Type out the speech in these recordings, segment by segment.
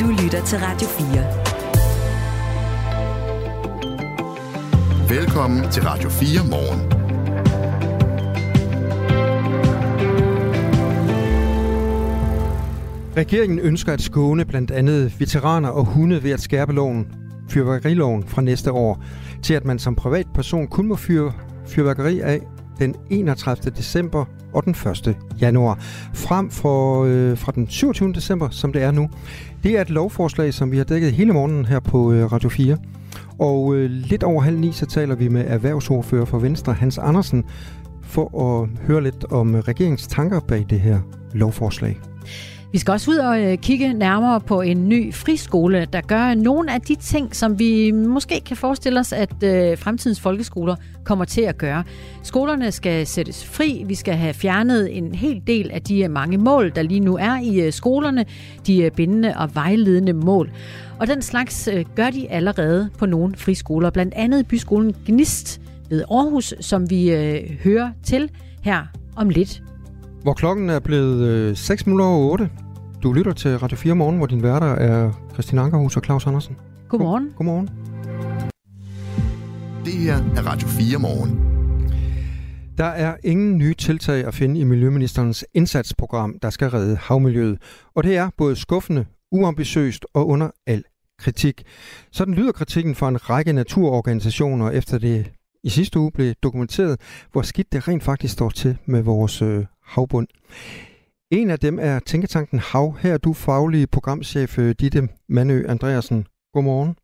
Du lytter til Radio 4. Velkommen til Radio 4 morgen. Regeringen ønsker at skåne blandt andet veteraner og hunde ved at skærpe loven, fyrværkeriloven fra næste år, til at man som privatperson kun må fyre fyrværkeri af den 31. december og den 1. januar, frem for fra den 27. december, som det er nu. Det er et lovforslag, som vi har dækket hele morgenen her på Radio 4. Og lidt over 8:30, så taler vi med erhvervsordfører for Venstre, Hans Andersen, for at høre lidt om regeringens tanker bag det her lovforslag. Vi skal også ud og kigge nærmere på en ny friskole, der gør nogle af de ting, som vi måske kan forestille os, at fremtidens folkeskoler kommer til at gøre. Skolerne skal sættes fri. Vi skal have fjernet en hel del af de mange mål, der lige nu er i skolerne. De bindende og vejledende mål. Og den slags gør de allerede på nogle friskoler. Blandt andet byskolen Gnist ved Aarhus, som vi hører til her om lidt. Hvor klokken er blevet 6:08. Du lytter til Radio 4 morgen, hvor din værter er Christina Ankerhus og Claus Andersen. Godmorgen. Godmorgen. Det her er Radio 4 morgen. Der er ingen nye tiltag at finde i Miljøministerens indsatsprogram, der skal redde havmiljøet. Og det er både skuffende, uambitiøst og under al kritik. Sådan lyder kritikken fra en række naturorganisationer, efter det i sidste uge blev dokumenteret, hvor skidt det rent faktisk står til med vores havbund. En af dem er Tænketanken Hav. Her er du faglige programchef Ditte Mannø Andreasen. Godmorgen.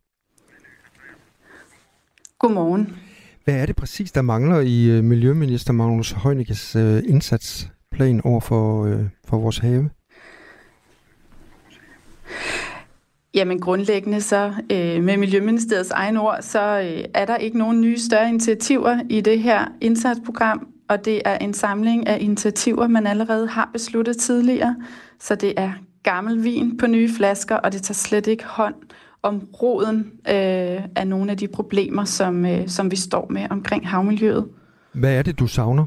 Godmorgen. Hvad er det præcis, der mangler i Miljøminister Magnus Heunickes indsatsplan over for vores have? Jamen grundlæggende så, med Miljøministeriets egne ord, så er der ikke nogen nye større initiativer i det her indsatsprogram, og det er en samling af initiativer, man allerede har besluttet tidligere. Så det er gammel vin på nye flasker, og det tager slet ikke hånd om roden af nogle af de problemer, som vi står med omkring havmiljøet. Hvad er det, du savner?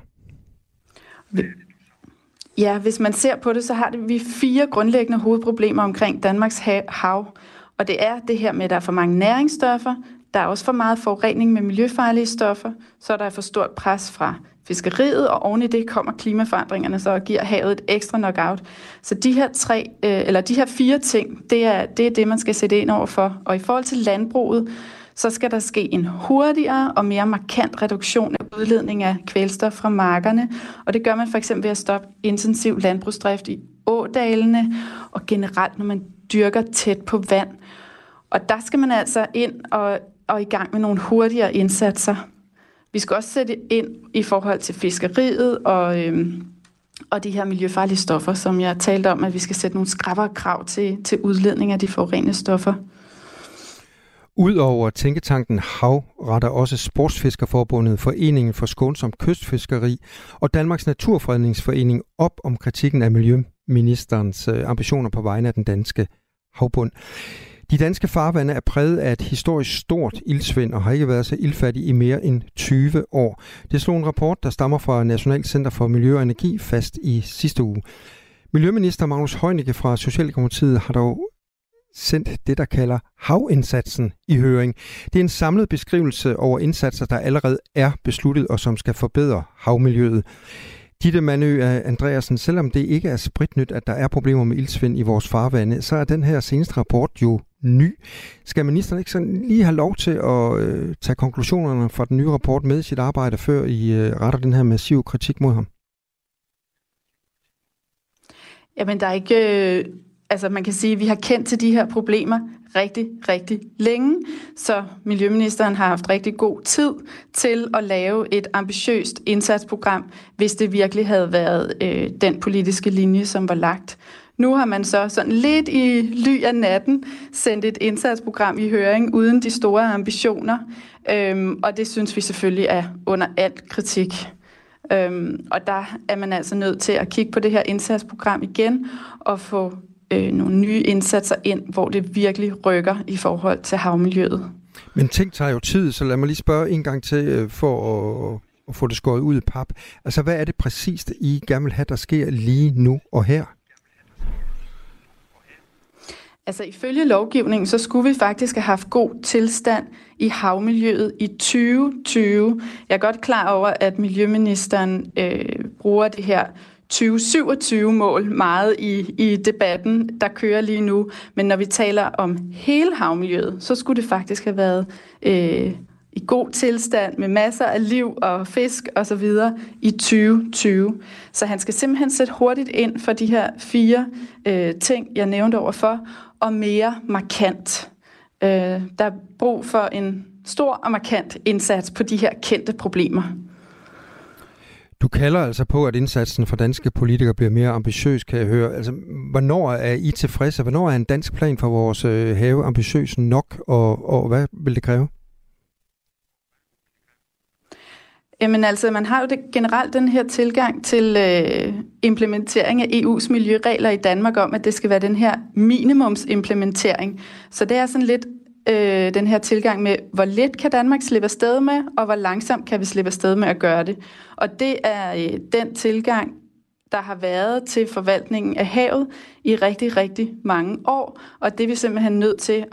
Ja, hvis man ser på det, så har vi 4 grundlæggende hovedproblemer omkring Danmarks hav. Og det er det her med, at der er for mange næringsstoffer, der er også for meget forurening med miljøfarlige stoffer, så er der for stort pres fra fiskeriet, og oven i det kommer klimaforandringerne, så giver havet et ekstra knockout. Så de her 4 ting, det er det, man skal sætte ind over for. Og i forhold til landbruget, så skal der ske en hurtigere og mere markant reduktion af udledning af kvælstof fra markerne. Og det gør man for eksempel ved at stoppe intensiv landbrugsdrift i ådalene, og generelt, når man dyrker tæt på vand. Og der skal man altså ind og i gang med nogle hurtigere indsatser. Vi skal også sætte ind i forhold til fiskeriet og de her miljøfarlige stoffer, som jeg talte om, at vi skal sætte nogle skrappere krav til udledning af de forurenende stoffer. Udover Tænketanken Hav retter også Sportsfiskerforbundet, Foreningen for Skånsomt Kystfiskeri og Danmarks Naturfredningsforening op om kritikken af Miljøministerens ambitioner på vegne af den danske havbund. De danske farvande er præget af et historisk stort iltsvind og har ikke været så iltfattige i mere end 20 år. Det slog en rapport, der stammer fra Nationalt Center for Miljø og Energi, fast i sidste uge. Miljøminister Magnus Heunicke fra Socialdemokratiet har dog sendt det, der kalder havindsatsen i høring. Det er en samlet beskrivelse over indsatser, der allerede er besluttet og som skal forbedre havmiljøet. Ditte Mannø Andreasen, selvom det ikke er spritnyt, at der er problemer med iltsvind i vores farvande, så er den her seneste rapport jo ny. Skal ministeren ikke sådan lige have lov til at tage konklusionerne fra den nye rapport med i sit arbejde, før I retter den her massive kritik mod ham? Jamen, der er ikke... Altså man kan sige, at vi har kendt til de her problemer rigtig, rigtig længe, så miljøministeren har haft rigtig god tid til at lave et ambitiøst indsatsprogram, hvis det virkelig havde været den politiske linje, som var lagt. Nu har man så sådan lidt i ly af natten sendt et indsatsprogram i høring uden de store ambitioner, og det synes vi selvfølgelig er under al kritik. Og der er man altså nødt til at kigge på det her indsatsprogram igen og få nogle nye indsatser ind, hvor det virkelig rykker i forhold til havmiljøet. Men ting tager jo tid, så lad mig lige spørge en gang til for at få det skåret ud i pap. Altså hvad er det præcist, I gerne vil have, der sker lige nu og her? Altså ifølge lovgivningen, så skulle vi faktisk have haft god tilstand i havmiljøet i 2020. Jeg er godt klar over, at miljøministeren bruger det her 2027-mål meget i debatten, der kører lige nu. Men når vi taler om hele havmiljøet, så skulle det faktisk have været i god tilstand med masser af liv og fisk osv. i 2020. Så han skal simpelthen sætte hurtigt ind for de her fire ting, jeg nævnte overfor, og mere markant. Der er brug for en stor og markant indsats på de her kendte problemer. Du kalder altså på, at indsatsen for danske politikere bliver mere ambitiøs, kan jeg høre. Altså, hvornår er I tilfredse? Hvornår er en dansk plan for vores have ambitiøs nok, og hvad vil det kræve? Jamen altså, man har jo generelt den her tilgang til implementering af EU's miljøregler i Danmark om, at det skal være den her minimumsimplementering. Så det er sådan lidt den her tilgang med, hvor lidt kan Danmark slippe afsted med, og hvor langsomt kan vi slippe afsted med at gøre det. Og det er den tilgang, der har været til forvaltningen af havet i rigtig, rigtig mange år. Og det er vi simpelthen nødt til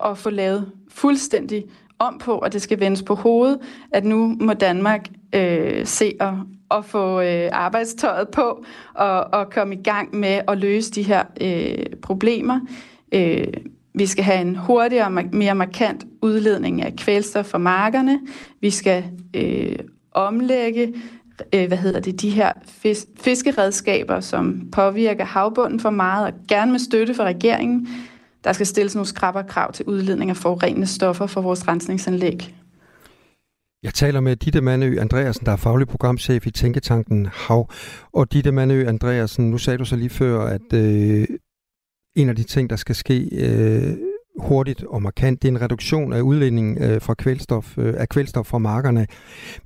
at få lavet fuldstændig om på, og det skal vendes på hovedet, at nu må Danmark se at få arbejdstøjet på og komme i gang med at løse de her problemer. Vi skal have en hurtigere og mere markant udledning af kvælstof fra markerne. Vi skal omlægge de her fiskeredskaber, som påvirker havbunden for meget, og gerne med støtte fra regeringen. Der skal stilles nogle skrappere krav til udledning af forurenende stoffer for vores rensningsanlæg. Jeg taler med Ditte Mannø Andreasen, der er faglig programchef i Tænketanken Hav. Og Ditte Mannø Andreasen, nu sagde du så lige før, at en af de ting, der skal ske hurtigt og markant, det er en reduktion af udledningen af kvælstof fra markerne.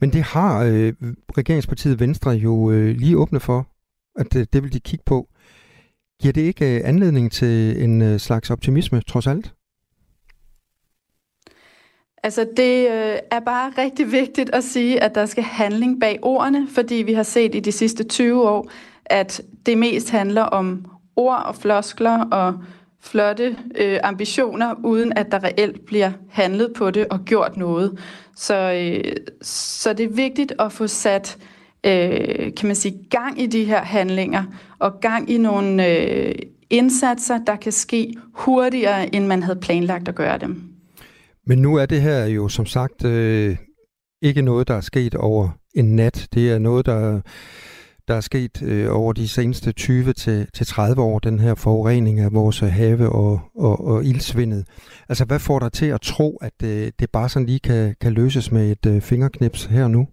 Men det har regeringspartiet Venstre jo lige åbnet for, at det vil de kigge på. Giver det ikke anledning til en slags optimisme, trods alt? Altså, det er bare rigtig vigtigt at sige, at der skal handling bag ordene, fordi vi har set i de sidste 20 år, at det mest handler om ord og floskler og flotte ambitioner, uden at der reelt bliver handlet på det og gjort noget. Så det er vigtigt at få sat kan man sige, gang i de her handlinger, og gang i nogle indsatser, der kan ske hurtigere, end man havde planlagt at gøre dem. Men nu er det her jo som sagt ikke noget, der er sket over en nat. Det er noget, der er sket over de seneste 20-30 år, den her forurening af vores have og iltsvindet. Altså, hvad får dig til at tro, at det bare sådan lige kan løses med et fingerknips her nu?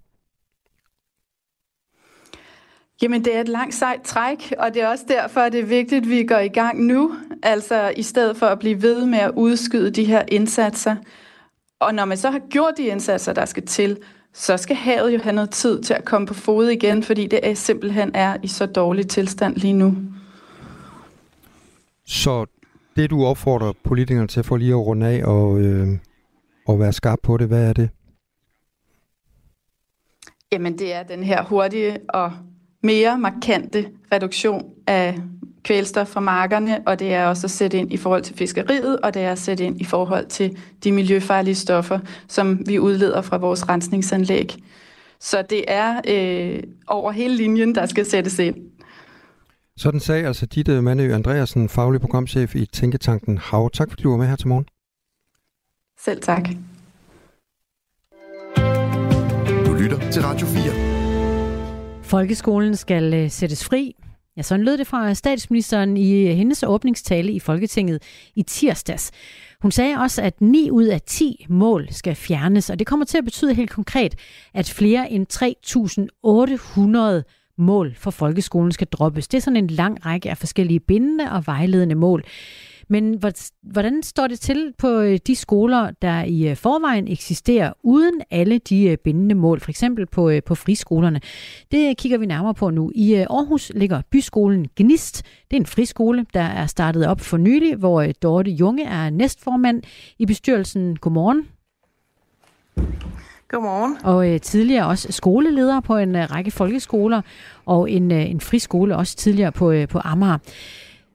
Jamen, det er et langt sejt træk, og det er også derfor, at det er vigtigt, at vi går i gang nu, altså i stedet for at blive ved med at udskyde de her indsatser. Og når man så har gjort de indsatser, der skal til, så skal havet jo have noget tid til at komme på fod igen, fordi det er simpelthen i så dårlig tilstand lige nu. Så det, du opfordrer politikerne til for lige at runde af og være skarp på det, hvad er det? Jamen, det er den her hurtige og mere markante reduktion af kvælstof fra markerne, og det er også at sætte ind i forhold til fiskeriet, og det er at sætte ind i forhold til de miljøfarlige stoffer, som vi udleder fra vores rensningsanlæg. Så det er over hele linjen, der skal sættes ind. Sådan sagde altså Ditte Mannø Andreasen, faglig programchef i Tænketanken Hav. Tak fordi du var med her til morgen. Selv tak. Du lytter til Radio 4. Folkeskolen skal sættes fri. Ja, sådan lød det fra statsministeren i hendes åbningstale i Folketinget i tirsdags. Hun sagde også, at 9 ud af 10 mål skal fjernes, og det kommer til at betyde helt konkret, at flere end 3.800 mål for folkeskolen skal droppes. Det er sådan en lang række af forskellige bindende og vejledende mål. Men hvordan står det til på de skoler, der i forvejen eksisterer uden alle de bindende mål, for eksempel på friskolerne? Det kigger vi nærmere på nu. I Aarhus ligger byskolen Gnist. Det er en friskole, der er startet op for nylig, hvor Dorte Junge er næstformand i bestyrelsen. Godmorgen. Godmorgen. Og tidligere også skoleleder på en række folkeskoler og en friskole også tidligere på Amager.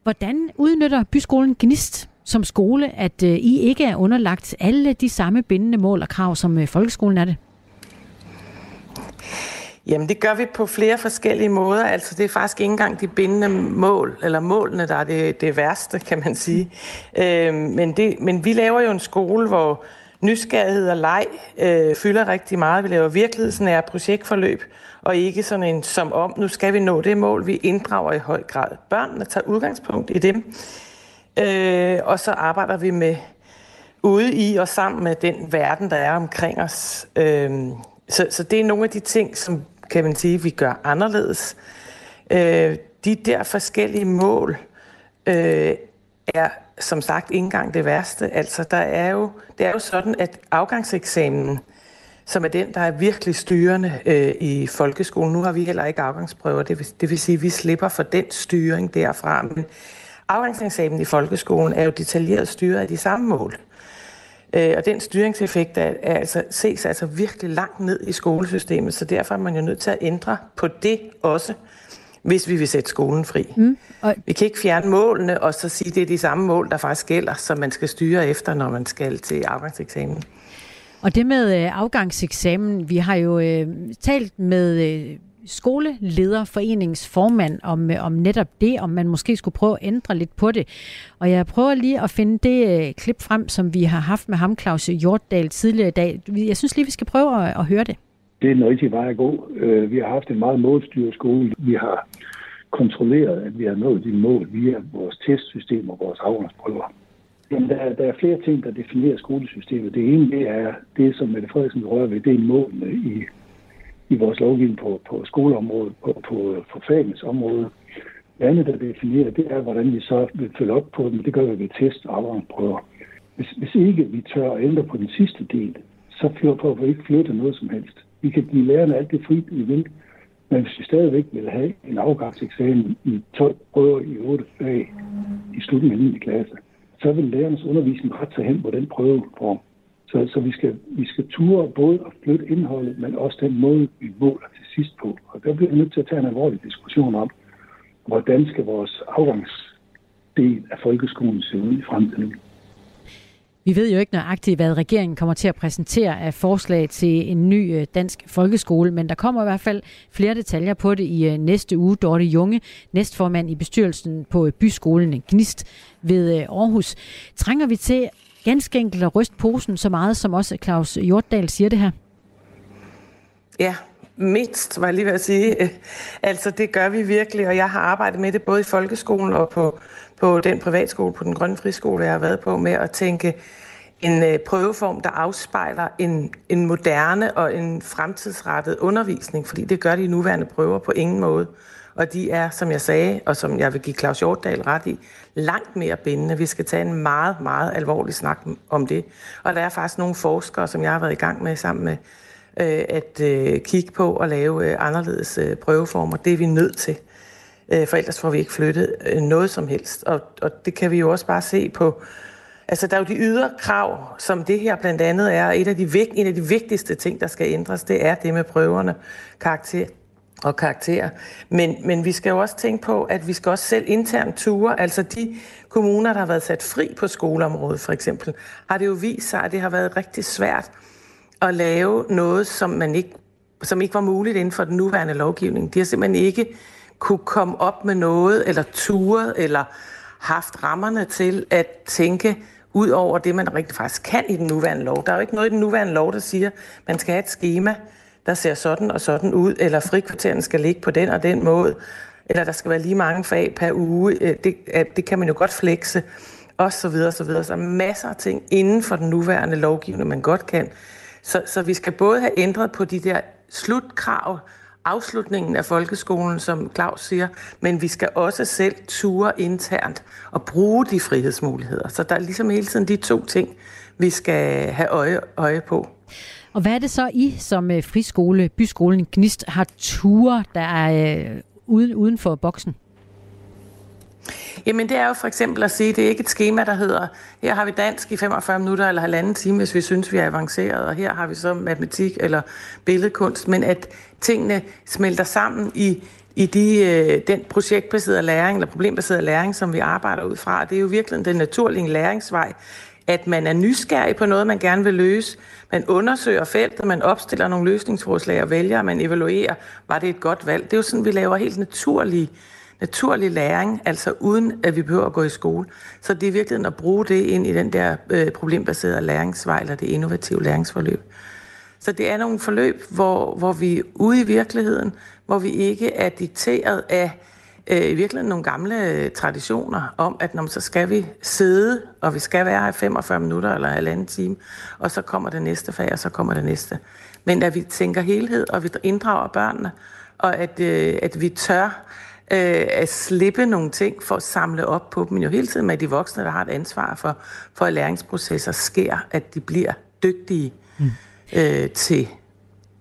Hvordan udnytter byskolen Gnist som skole, at I ikke er underlagt alle de samme bindende mål og krav, som folkeskolen er det? Jamen det gør vi på flere forskellige måder. Altså det er faktisk ikke engang de bindende mål, eller målene, der er det værste, kan man sige. Men vi laver jo en skole, hvor nysgerrighed og leg fylder rigtig meget. Vi laver virkelighedsnære projektforløb, og ikke sådan en som om, nu skal vi nå det mål, vi inddrager i høj grad. Børnene tager udgangspunkt i dem, og så arbejder vi med ude i og sammen med den verden, der er omkring os. Så det er nogle af de ting, som kan man sige, vi gør anderledes. De der forskellige mål er som sagt ikke engang det værste. Altså, det er jo sådan, at afgangseksamen, som er den, der er virkelig styrende i folkeskolen, nu har vi heller ikke afgangsprøver, det vil sige, at vi slipper for den styring derfra. Men afgangseksamen i folkeskolen er jo detaljeret styret af de samme mål. Og den styringseffekt ses virkelig langt ned i skolesystemet, så derfor er man jo nødt til at ændre på det også, hvis vi vil sætte skolen fri. Vi kan ikke fjerne målene og så sige, at det er de samme mål, der faktisk gælder, som man skal styre efter, når man skal til afgangseksamen. Og det med afgangseksamen, vi har jo talt med skolelederforeningens formand om netop det, om man måske skulle prøve at ændre lidt på det. Og jeg prøver lige at finde det klip frem, som vi har haft med ham, Klaus Hjortdal, tidligere i dag. Jeg synes lige, vi skal prøve at høre det. Det er en rigtig vej at gå. Vi har haft en meget målstyret skole. Vi har kontrolleret, at vi har nået de mål via vores testsystem og vores afgangsprøver. Der er flere ting, der definerer skolesystemet. Det ene, det er det, som Mette Frederiksen rører ved, det er målene i vores lovgivning på skoleområdet, på fagenes område. Det andet, der definerer, det er, hvordan vi så vil følge op på dem. Det gør vi ved test og afgangsprøver. Hvis ikke vi tør at ændre på den sidste del, så får vi ikke flyttet noget som helst. Vi kan give lærerne alt det frit, vi vil, men hvis vi stadigvæk vil have en afgangseksamen i 12 prøver i 8 fag i slutningen af 9. klasse, så vil lærernes undervisning rette sig hen på den prøveform. Så vi skal ture både at flytte indholdet, men også den måde, vi måler til sidst på. Og der bliver vi nødt til at tage en alvorlig diskussion om, hvordan skal vores afgangsdel af folkeskolen se ud i fremtiden. Vi ved jo ikke nøjagtigt, hvad regeringen kommer til at præsentere af forslag til en ny dansk folkeskole, men der kommer i hvert fald flere detaljer på det i næste uge. Dorte Junge, næstformand i bestyrelsen på byskolen Gnist ved Aarhus. Trænger vi til ganske enkelt at ryste posen så meget, som også Klaus Hjortdal siger det her? Ja, mindst, var jeg lige ved at sige. Altså, det gør vi virkelig, og jeg har arbejdet med det både i folkeskolen og på den privatskole, på den grønne friskole, jeg har været på, med at tænke en prøveform, der afspejler en moderne og en fremtidsrettet undervisning, fordi det gør de nuværende prøver på ingen måde. Og de er, som jeg sagde, og som jeg vil give Klaus Hjortdal ret i, langt mere bindende. Vi skal tage en meget, meget alvorlig snak om det. Og der er faktisk nogle forskere, som jeg har været i gang med sammen med, at kigge på og lave anderledes prøveformer. Det er vi nødt til, for ellers får vi ikke flyttet noget som helst. Og det kan vi jo også bare se på. Altså, der er jo de ydre krav, som det her blandt andet er. En af de vigtigste ting, der skal ændres, det er det med prøverne, karakterer. Men vi skal jo også tænke på, at vi skal også selv internt ture. Altså de kommuner, der har været sat fri på skoleområdet for eksempel, har det jo vist sig, at det har været rigtig svært at lave noget, som ikke var muligt inden for den nuværende lovgivning. De har simpelthen ikke kunne komme op med noget, eller ture, eller haft rammerne til at tænke ud over det, man rigtig faktisk kan i den nuværende lov. Der er jo ikke noget i den nuværende lov, der siger, at man skal have et skema, der ser sådan og sådan ud, eller frikvarteren skal ligge på den og den måde, eller der skal være lige mange fag per uge. Det kan man jo godt flekse, og så videre, og så videre. Så er masser af ting inden for den nuværende lovgivning, man godt kan. Så vi skal både have ændret på de der slutkrav, afslutningen af folkeskolen, som Claus siger, men vi skal også selv ture internt og bruge de frihedsmuligheder. Så der er ligesom hele tiden de to ting, vi skal have øje på. Og hvad er det så I som friskole, byskolen Gnist, har ture, der er uden for boksen? Jamen det er jo for eksempel at sige, det er ikke et skema, der hedder, her har vi dansk i 45 minutter eller halvanden time, hvis vi synes, vi er avanceret, og her har vi så matematik eller billedkunst, men at tingene smelter sammen i i den projektbaserede læring, eller problembaserede læring, som vi arbejder ud fra. Det er jo virkelig den naturlige læringsvej, at man er nysgerrig på noget, man gerne vil løse. Man undersøger feltet, man opstiller nogle løsningsforslag og vælger, man evaluerer, var det et godt valg. Det er jo sådan, vi laver helt naturlig læring, altså uden at vi behøver at gå i skole. Så det er virkelig at bruge det ind i den der problembaserede læringsvej, eller det innovative læringsforløb. Så det er nogle forløb, hvor vi er ude i virkeligheden, hvor vi ikke er dikteret af i virkeligheden nogle gamle traditioner om, at så skal vi sidde, og vi skal være her i 45 minutter eller halvanden time, og så kommer det næste fag, og så kommer det næste. Men at vi tænker helhed, og vi inddrager børnene, og at vi tør at slippe nogle ting for at samle op på dem, jo hele tiden med at de voksne, der har et ansvar for at læringsprocesser sker, at de bliver dygtige til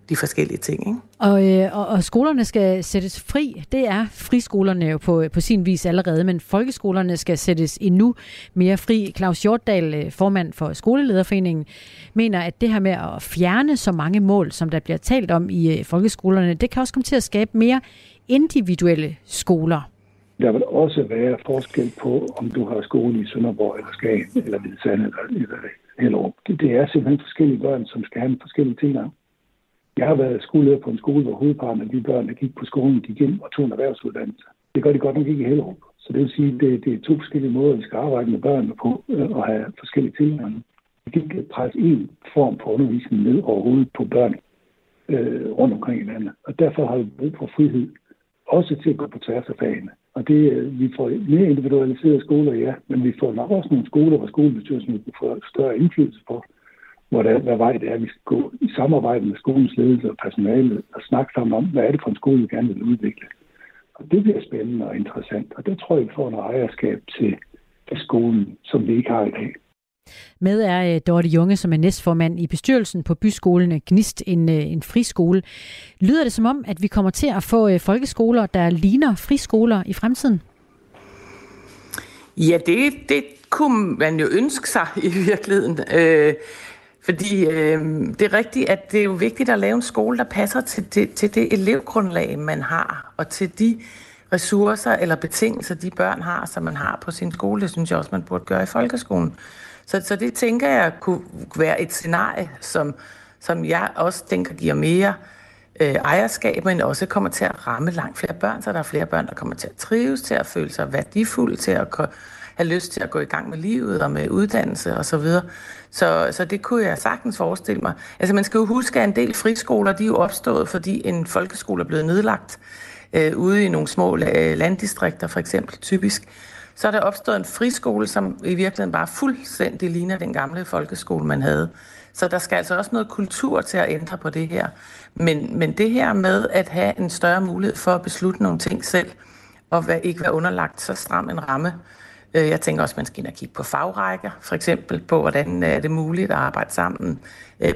de forskellige ting, ikke? Og skolerne skal sættes fri. Det er friskolerne jo på sin vis allerede, men folkeskolerne skal sættes endnu mere fri. Klaus Hjortdal, formand for Skolelederforeningen, mener, at det her med at fjerne så mange mål, som der bliver talt om i folkeskolerne, det kan også komme til at skabe mere individuelle skoler. Der vil også være forskel på, om du har skole i Sønderborg eller Skagen eller Hvide Sande eller Hellerup. Det er simpelthen forskellige børn, som skal have forskellige ting af. Jeg har været skoleleder på en skole, hvor hovedparten af de børn, der gik på skolen, gik hjem og tog en erhvervsuddannelse. Det gør de godt nok ikke i Hellerup. Så det vil sige, at det er to forskellige måder, vi skal arbejde med børnene på og have forskellige tilgange. Vi kan ikke presse en form for undervisning ned overhovedet på børn rundt omkring i landet. Og derfor har vi brug for frihed, også til at gå på tværs af fagene. Og det, vi får mere individualiserede skoler, ja, men vi får nok også nogle skoler, hvor skolebestyrelsen kan få større indflydelse på, hvad vej det er, vi skal gå i samarbejde med skolens ledelse og personale og snakke sammen om, hvad er det for en skole, vi gerne vil udvikle. Og det bliver spændende og interessant, og det tror jeg, vi får noget ejerskab til skolen, som vi ikke har i dag. Med er Dorte Junge, som er næstformand i bestyrelsen på byskolen Gnist, en friskole. Lyder det som om, at vi kommer til at få folkeskoler, der ligner friskoler i fremtiden? Ja, det kunne man jo ønske sig i virkeligheden. Fordi det er rigtigt, at det er jo vigtigt at lave en skole, der passer til det elevgrundlag, man har, og til de ressourcer eller betingelser, de børn har, som man har på sin skole. Det synes jeg også, man burde gøre i folkeskolen. Så det tænker jeg kunne være et scenarie, som jeg også tænker giver mere ejerskab, men også kommer til at ramme langt flere børn, så der er flere børn, der kommer til at trives, til at føle sig værdifulde, til at have lyst til at gå i gang med livet og med uddannelse og så videre. Så det kunne jeg sagtens forestille mig. Altså man skal jo huske, at en del friskoler, de er jo opstået, fordi en folkeskole er blevet nedlagt ude i nogle små landdistrikter for eksempel, typisk. Så er der opstået en friskole, som i virkeligheden bare fuldstændig ligner den gamle folkeskole, man havde. Så der skal altså også noget kultur til at ændre på det her. Men det her med at have en større mulighed for at beslutte nogle ting selv, og ikke være underlagt så stram en ramme. Jeg tænker også, at man skal ind og kigge på fagrækker, for eksempel på, hvordan er det muligt at arbejde sammen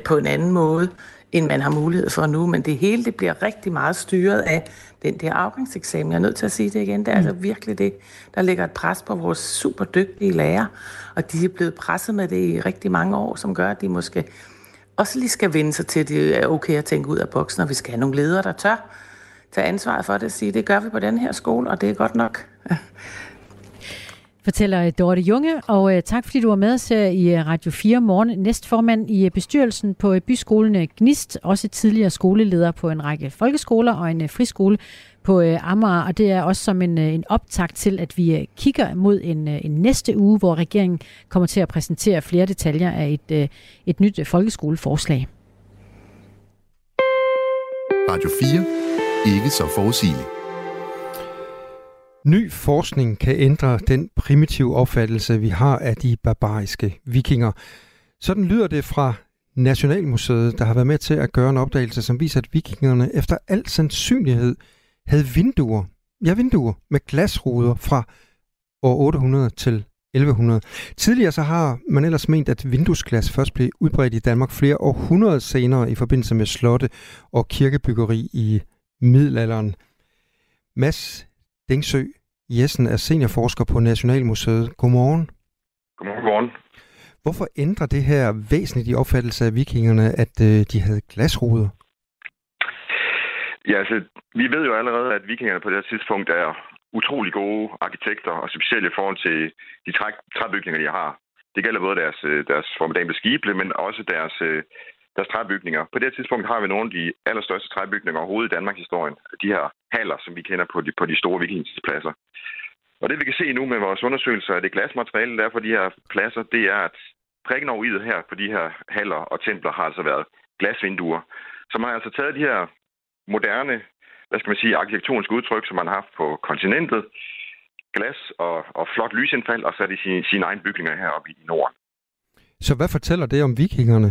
på en anden måde, end man har mulighed for nu. Men det hele det bliver rigtig meget styret af den der afgangseksamen. Jeg er nødt til at sige det igen. Det er altså virkelig det, der ligger et pres på vores super dygtige lærere, og de er blevet presset med det i rigtig mange år, som gør, at de måske også lige skal vende sig til, at det er okay at tænke ud af boksen, og vi skal have nogle ledere, der tør tage ansvaret for det og sige, det gør vi på den her skole, og det er godt nok. Fortæller Dorte Junge, og tak fordi du var med os i Radio 4 morgen. Næstformand i bestyrelsen på byskolen Gnist, også tidligere skoleleder på en række folkeskoler og en friskole på Amager, og det er også som en optakt til, at vi kigger mod en næste uge, hvor regeringen kommer til at præsentere flere detaljer af et nyt folkeskoleforslag. Radio 4. Ikke så forudsigeligt. Ny forskning kan ændre den primitive opfattelse, vi har af de barbariske vikinger. Sådan lyder det fra Nationalmuseet, der har været med til at gøre en opdagelse, som viser, at vikingerne efter al sandsynlighed havde vinduer. Ja, vinduer med glasruder fra år 800 til 1100. Tidligere så har man ellers ment, at vinduesglas først blev udbredt i Danmark flere århundreder senere i forbindelse med slotte og kirkebyggeri i middelalderen. Mads Dengsø Jessen er seniorforsker på Nationalmuseet. Godmorgen. Godmorgen. Hvorfor ændrer det her væsentligt i opfattelse af vikingerne, at de havde glasruder? Ja, altså, vi ved jo allerede, at vikingerne på det her tidspunkt er utrolig gode arkitekter, og specielt i forhold til de træbygninger, de har. Det gælder både deres formidable skibe, men også deres træbygninger. På det her tidspunkt har vi nogle af de allerstørste træbygninger overhovedet i Danmarks historien. De her haller, som vi kender på de store vikingpladser. Og det vi kan se nu med vores undersøgelser af det glasmateriale, der er for de her pladser, det er, at prikken over i'et her på de her haller og templer har altså været glasvinduer. Så man har altså taget de her moderne, hvad skal man sige, arkitektoniske udtryk, som man har haft på kontinentet, glas og flot lysindfald, og sat i sine egne bygninger heroppe i Norden. Så hvad fortæller det om vikingerne?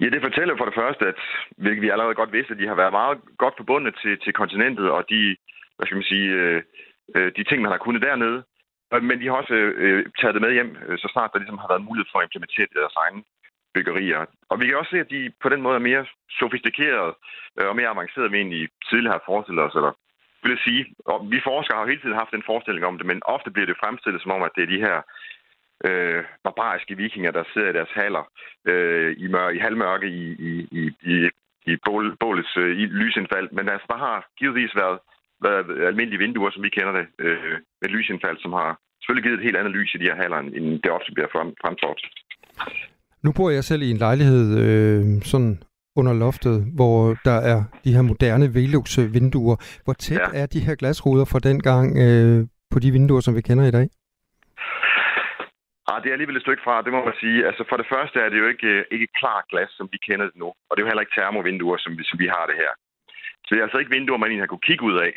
Ja, det fortæller for det første, at hvilket vi allerede godt vidste, at de har været meget godt forbundet til kontinentet, og de, hvad skal man sige, de ting, man har kunnet dernede. Men de har også taget det med hjem, så snart der ligesom har været mulighed for at implementere deres egne byggerier. Og vi kan også se, at de på den måde er mere sofistikerede og mere avancerede, end vi egentlig tidligere har forestillet os. Eller vil jeg sige, og vi forskere har hele tiden haft en forestilling om det, men ofte bliver det fremstillet som om, at det er de her barbariske vikinger, der sidder i deres haller i halvmørke i bålets lysindfald. Men altså, der har givetvis været almindelige vinduer, som vi kender det, med lysindfald, som har selvfølgelig givet et helt andet lys i de her haller, end det ofte bliver fremtrådt. Nu bor jeg selv i en lejlighed sådan under loftet, hvor der er de her moderne Velux-vinduer. Hvor tæt er de her glasruder fra dengang på de vinduer, som vi kender i dag? Det er alligevel et stykke fra, det må man sige. Altså for det første er det jo ikke klart glas, som vi kender det nu. Og det er jo heller ikke termovinduer, som vi har det her. Så det er altså ikke vinduer, man egentlig har kunne kigge ud af.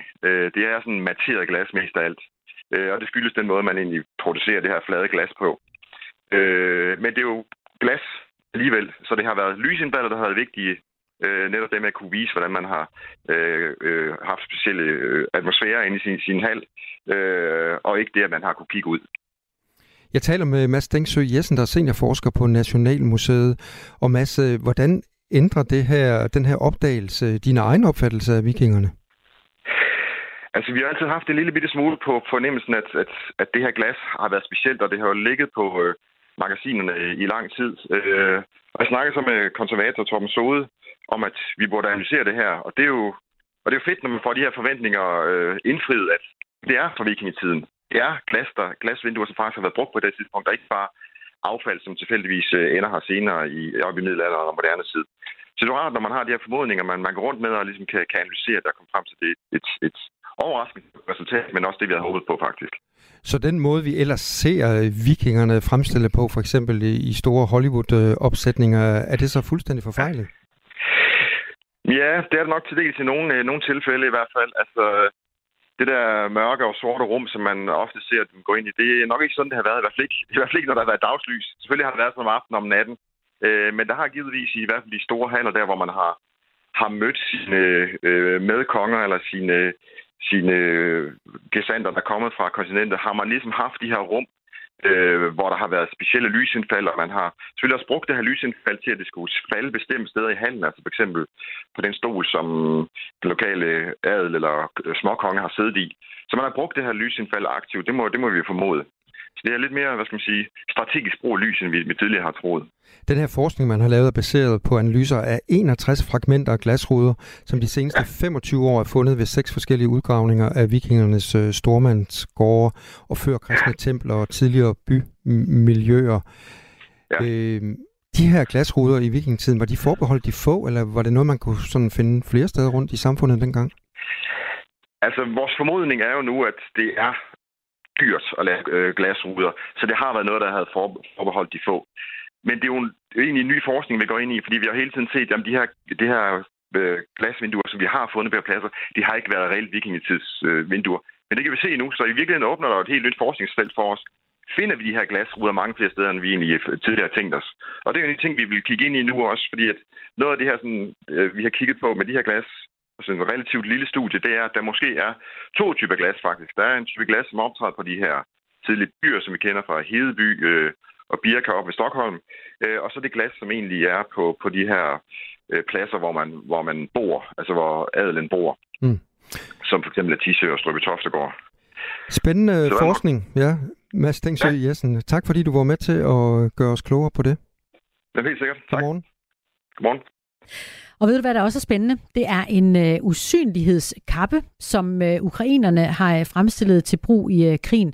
Det er sådan materet glas mest af alt. Og det skyldes den måde, man egentlig producerer det her flade glas på. Men det er jo glas alligevel. Så det har været lysindballer, der har været vigtige. Netop det med at kunne vise, hvordan man har haft specielle atmosfærer inde i sin hal. Og ikke det, at man har kunne kigge ud. Jeg taler med Mads Dengsø Jessen, der er seniorforsker på Nationalmuseet. Og Mads, hvordan ændrer den her opdagelse din egen opfattelse af vikingerne? Altså, vi har altid haft en lille bitte smule på fornemmelsen, at det her glas har været specielt, og det har jo ligget på magasinerne i lang tid. Og jeg snakkede så med konservator Torben Sode om, at vi burde analysere det her. Og det er jo, fedt, når man får de her forventninger indfriet, at det er fra vikingetiden. Det er glasvinduer, som faktisk har været brugt på det tidspunkt, der ikke bare affald, som tilfældigvis ender her senere oppe i middelalderen og moderne tid. Så det er rart, når man har de her formodninger, man går rundt med og ligesom kan analysere det og komme frem til det. Et overraskende resultat, men også det, vi havde håbet på faktisk. Så den måde, vi ellers ser vikingerne fremstillet på, for eksempel i store Hollywood-opsætninger, er det så fuldstændig forfejlet? Ja, det er det nok til dels i nogle tilfælde i hvert fald. Altså, det der mørke og sorte rum, som man ofte ser, at den går ind i, det er nok ikke sådan, det har været. I hvert fald ikke, når der har været dagslys. Selvfølgelig har det været sådan om aftenen og om natten. Men der har givetvis i hvert fald de store haller, der hvor man har mødt sine medkonger eller sine gesandter, der er kommet fra kontinentet, har man ligesom haft de her rum, hvor der har været specielle lysindfald, og man har selvfølgelig også brugt det her lysindfald til, at det skulle falde bestemte steder i hallen, altså f.eks. på den stol, som den lokale adel eller småkonge har siddet i. Så man har brugt det her lysindfald aktivt, det må vi formode. Så det er lidt mere, hvad skal man sige, strategisk brug af lys, end vi tidligere har troet. Den her forskning, man har lavet, er baseret på analyser af 61 fragmenter af glasruder, som de seneste 25 år er fundet ved 6 forskellige udgravninger af vikingernes stormandsgårde og førkristne templer og tidligere bymiljøer. Ja. De her glasruder i vikingetiden, var de forbeholdt de få, eller var det noget, man kunne sådan finde flere steder rundt i samfundet dengang? Altså, vores formodning er jo nu, at det er dyrt at lave glasruder, så det har været noget, der havde forbeholdt de få. Men det er jo egentlig en ny forskning, vi går ind i, fordi vi har hele tiden set, at de her glasvinduer, som vi har fundet på pladser, de har ikke været reelt vikingetidsvinduer. Men det kan vi se nu, så i virkeligheden åbner der et helt nyt forskningsfelt for os. Finder vi de her glasruder mange flere steder, end vi egentlig tidligere har tænkt os? Og det er jo en ting, vi vil kigge ind i nu også, fordi at noget af det her, sådan, vi har kigget på med de her glas, sådan en relativt lille studie, det er, at der måske er to typer glas faktisk. Der er en type glas, som optræder på de her tidlige byer, som vi kender fra Hedeby og Birka oppe ved Stockholm. Og så det glas, som egentlig er på de her pladser, hvor man bor, altså hvor adelen bor. Mm. Som for eksempel Tissø og Strøbetoftegård. Spændende forskning, ja. Mads Dengsø Jessen, tak fordi du var med til at gøre os klogere på det. Det er helt sikkert. Tak. Godmorgen. Og ved du, hvad der også er spændende? Det er en usynlighedskappe, som ukrainerne har fremstillet til brug i krigen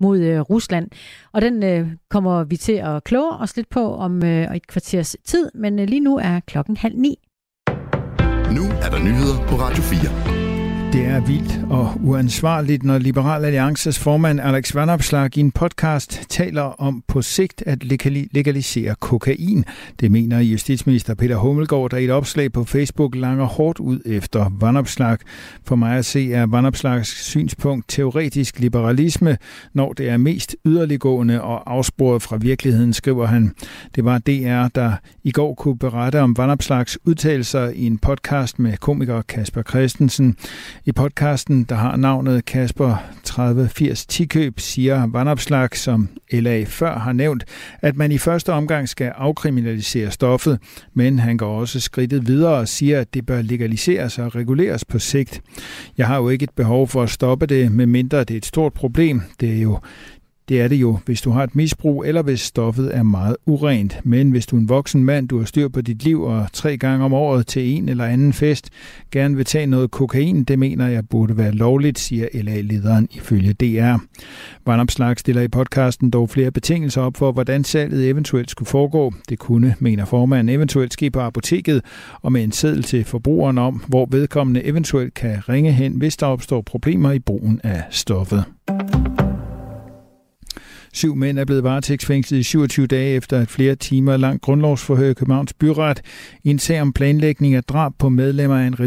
mod Rusland. Og den kommer vi til at kloge os lidt på om et kvarters tid, men lige nu er klokken 8:30. Nu er der nyheder på Radio 4. Det er vildt og uansvarligt, når Liberal Alliances formand Alex Vanopslagh i en podcast taler om på sigt at legalisere kokain. Det mener justitsminister Peter Hummelgaard, der i et opslag på Facebook langer hårdt ud efter Vanopslagh. For mig at se er Vanopslaghs synspunkt teoretisk liberalisme, når det er mest yderliggående og afsporet fra virkeligheden, skriver han. Det var DR, der i går kunne berette om Vanopslaghs udtalelser i en podcast med komiker Kasper Christensen. I podcasten, der har navnet Kasper 3080 Tikøb, siger Vanopslagh, som LA før har nævnt, at man i første omgang skal afkriminalisere stoffet, men han går også skridtet videre og siger, at det bør legaliseres og reguleres på sigt. Jeg har jo ikke et behov for at stoppe det, medmindre det er et stort problem. Det er det jo, hvis du har et misbrug, eller hvis stoffet er meget urent. Men hvis du er en voksen mand, du har styr på dit liv og 3 gange om året til en eller anden fest, gerne vil tage noget kokain, det mener jeg burde være lovligt, siger LA-lederen ifølge DR. Vanopslagh stiller i podcasten dog flere betingelser op for, hvordan salget eventuelt skulle foregå. Det kunne, mener formanden, eventuelt ske på apoteket og med en seddel til forbrugeren om, hvor vedkommende eventuelt kan ringe hen, hvis der opstår problemer i brugen af stoffet. 7 mænd er blevet varetægtsfængslet i 27 dage efter et flere timer langt grundlovsforhør i Københavns Byret i en sag om planlægning af drab på medlemmer af en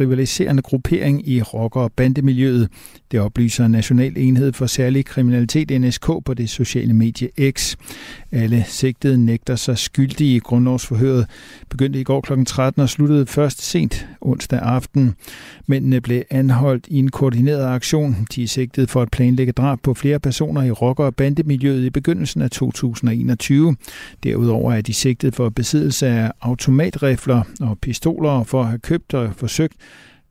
rivaliserende gruppering i rocker- og bandemiljøet. Det oplyser National Enhed for Særlig Kriminalitet, NSK, på det sociale medie X. Alle sigtede nægter sig skyldige i grundlovsforhøret. Begyndte i går kl. 13 og sluttede først sent onsdag aften. Mændene blev anholdt i en koordineret aktion. De er sigtede for at planlægge drab på flere personer i rocker- og bandemiljøet i begyndelsen af 2021. Derudover er de sigtet for besiddelse af automatrifler og pistoler og for at have købt og forsøgt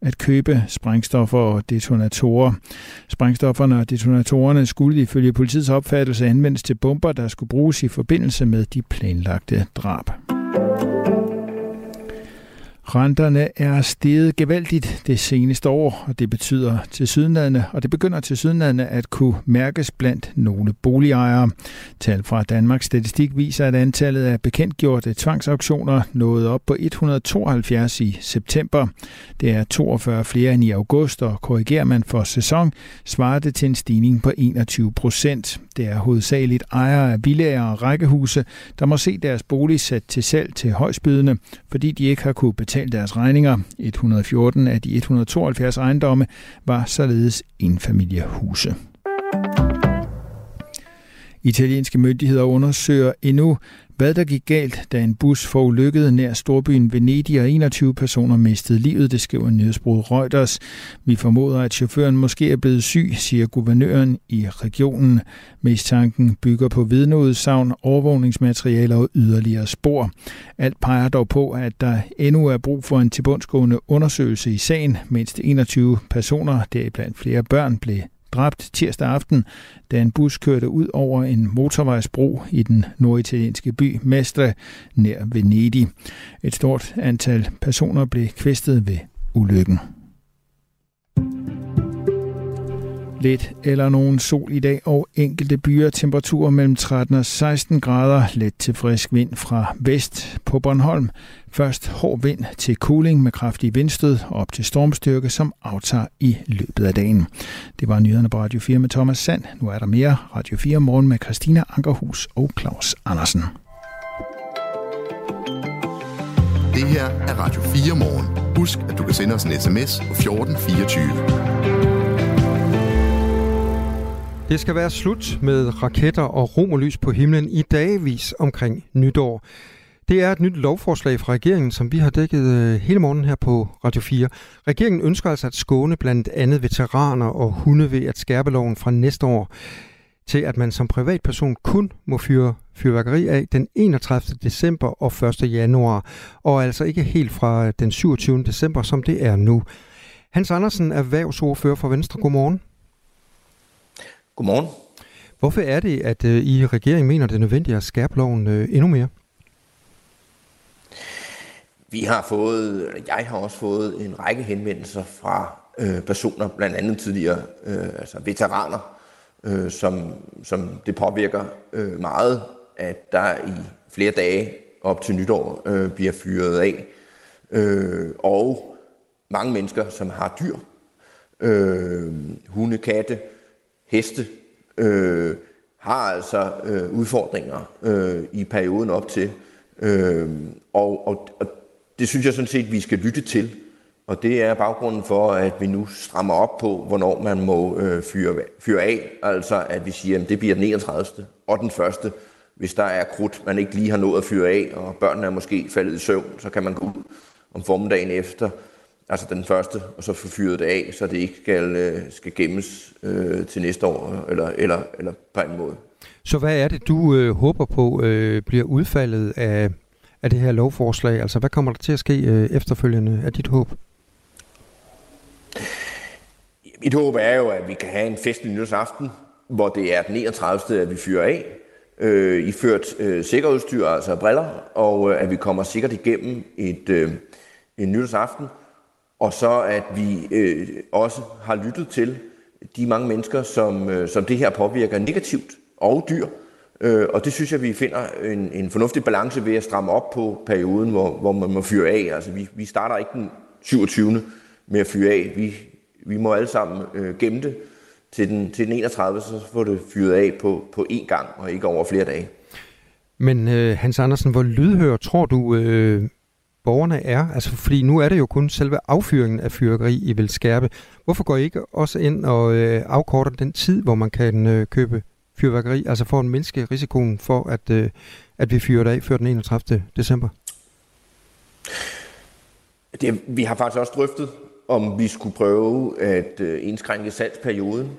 at købe sprængstoffer og detonatorer. Sprængstofferne og detonatorerne skulle ifølge politiets opfattelse anvendes til bomber, der skulle bruges i forbindelse med de planlagte drab. Renterne er steget gevaldigt det seneste år, og det begynder tilsyneladende at kunne mærkes blandt nogle boligejere. Tal fra Danmarks Statistik viser, at antallet af bekendtgjorte tvangsauktioner nåede op på 172 i september. Det er 42 flere end i august, og korrigerer man for sæson, svarer det til en stigning på 21%. Det er hovedsageligt ejere af villaer og rækkehuse, der må se deres bolig sat til salg til højstbydende, fordi de ikke har kunne betale deres regninger. 114 af de 172 ejendomme var således enfamiliehuse. Italienske myndigheder undersøger endnu, hvad der gik galt, da en bus forulykkede nær storbyen Venedig og 21 personer mistede livet, det skriver nyhedsbureauet Reuters. Vi formoder, at chaufføren måske er blevet syg, siger guvernøren i regionen. Mistanken bygger på vidneudsagn, overvågningsmaterialer og yderligere spor. Alt peger dog på, at der endnu er brug for en tilbundsgående undersøgelse i sagen. Mindst 21 personer, deriblandt flere børn, blev dræbt tirsdag aften, da en bus kørte ud over en motorvejsbro i den norditalienske by Mestre nær Venedig. Et stort antal personer blev kvæstet ved ulykken. Lidt eller nogen sol i dag og enkelte byer, temperaturer mellem 13 og 16 grader, let til frisk vind fra vest på Bornholm. Først hård vind til kuling med kraftige vindstød op til stormstyrke, som aftager i løbet af dagen. Det var nyhederne på Radio 4 med Thomas Sand. Nu er der mere Radio 4 morgen med Christina Ankerhus og Claus Andersen. Det her er Radio 4 morgen. Husk, at du kan sende os en sms på 1424. Det skal være slut med raketter og romerlys på himlen i dagevis omkring nytår. Det er et nyt lovforslag fra regeringen, som vi har dækket hele morgenen her på Radio 4. Regeringen ønsker altså at skåne blandt andet veteraner og hunde ved at skærpe loven fra næste år til, at man som privatperson kun må fyre fyrværkeri af den 31. december og 1. januar, og altså ikke helt fra den 27. december, som det er nu. Hans Andersen, erhvervsordfører for Venstre. Godmorgen. Godmorgen. Hvorfor er det, at I regeringen mener, det er nødvendigt at skærpe loven endnu mere? Jeg har også fået en række henvendelser fra personer, blandt andet tidligere altså veteraner, som det påvirker meget, at der i flere dage op til nytår bliver fyret af. Og mange mennesker, som har dyr, hunde, katte, heste, har altså udfordringer i perioden op til. Og det synes jeg sådan set, vi skal lytte til. Og det er baggrunden for, at vi nu strammer op på, hvornår man må fyre af. Altså, at vi siger, at det bliver den 31. og den 1. Hvis der er krudt, man ikke lige har nået at fyre af, og børnene er måske faldet i søvn, så kan man gå ud om formiddagen efter, altså den 1. og så få fyret det af, så det ikke skal gemmes til næste år, eller på en måde. Så hvad er det, du håber på bliver udfaldet af det her lovforslag? Altså, hvad kommer der til at ske efterfølgende? Er dit håb? Mit håb er jo, at vi kan have en festlig nytårsaften, hvor det er den 31. at vi fyrer af, iført sikkerhedsudstyr, altså briller, og at vi kommer sikkert igennem en nytårsaften, og så at vi også har lyttet til de mange mennesker, som det her påvirker negativt, og dyr, og det synes jeg, vi finder en fornuftig balance ved at stramme op på perioden, hvor man må fyre af. Altså, vi starter ikke den 27. med at fyre af. Vi må alle sammen gemme det til den 31. så får det fyret af på én gang, og ikke over flere dage. Men Hans Andersen, hvor lydhør tror du borgerne er? Altså, fordi nu er det jo kun selve affyringen af fyrværkeri, I vil skærpe. Hvorfor går I ikke også ind og afkorter den tid, hvor man kan købe fyrværkeri, altså for at mindske risikoen for, at vi fyrer det af før den 31. december? Vi har faktisk også drøftet, om vi skulle prøve at indskrænke salgsperioden.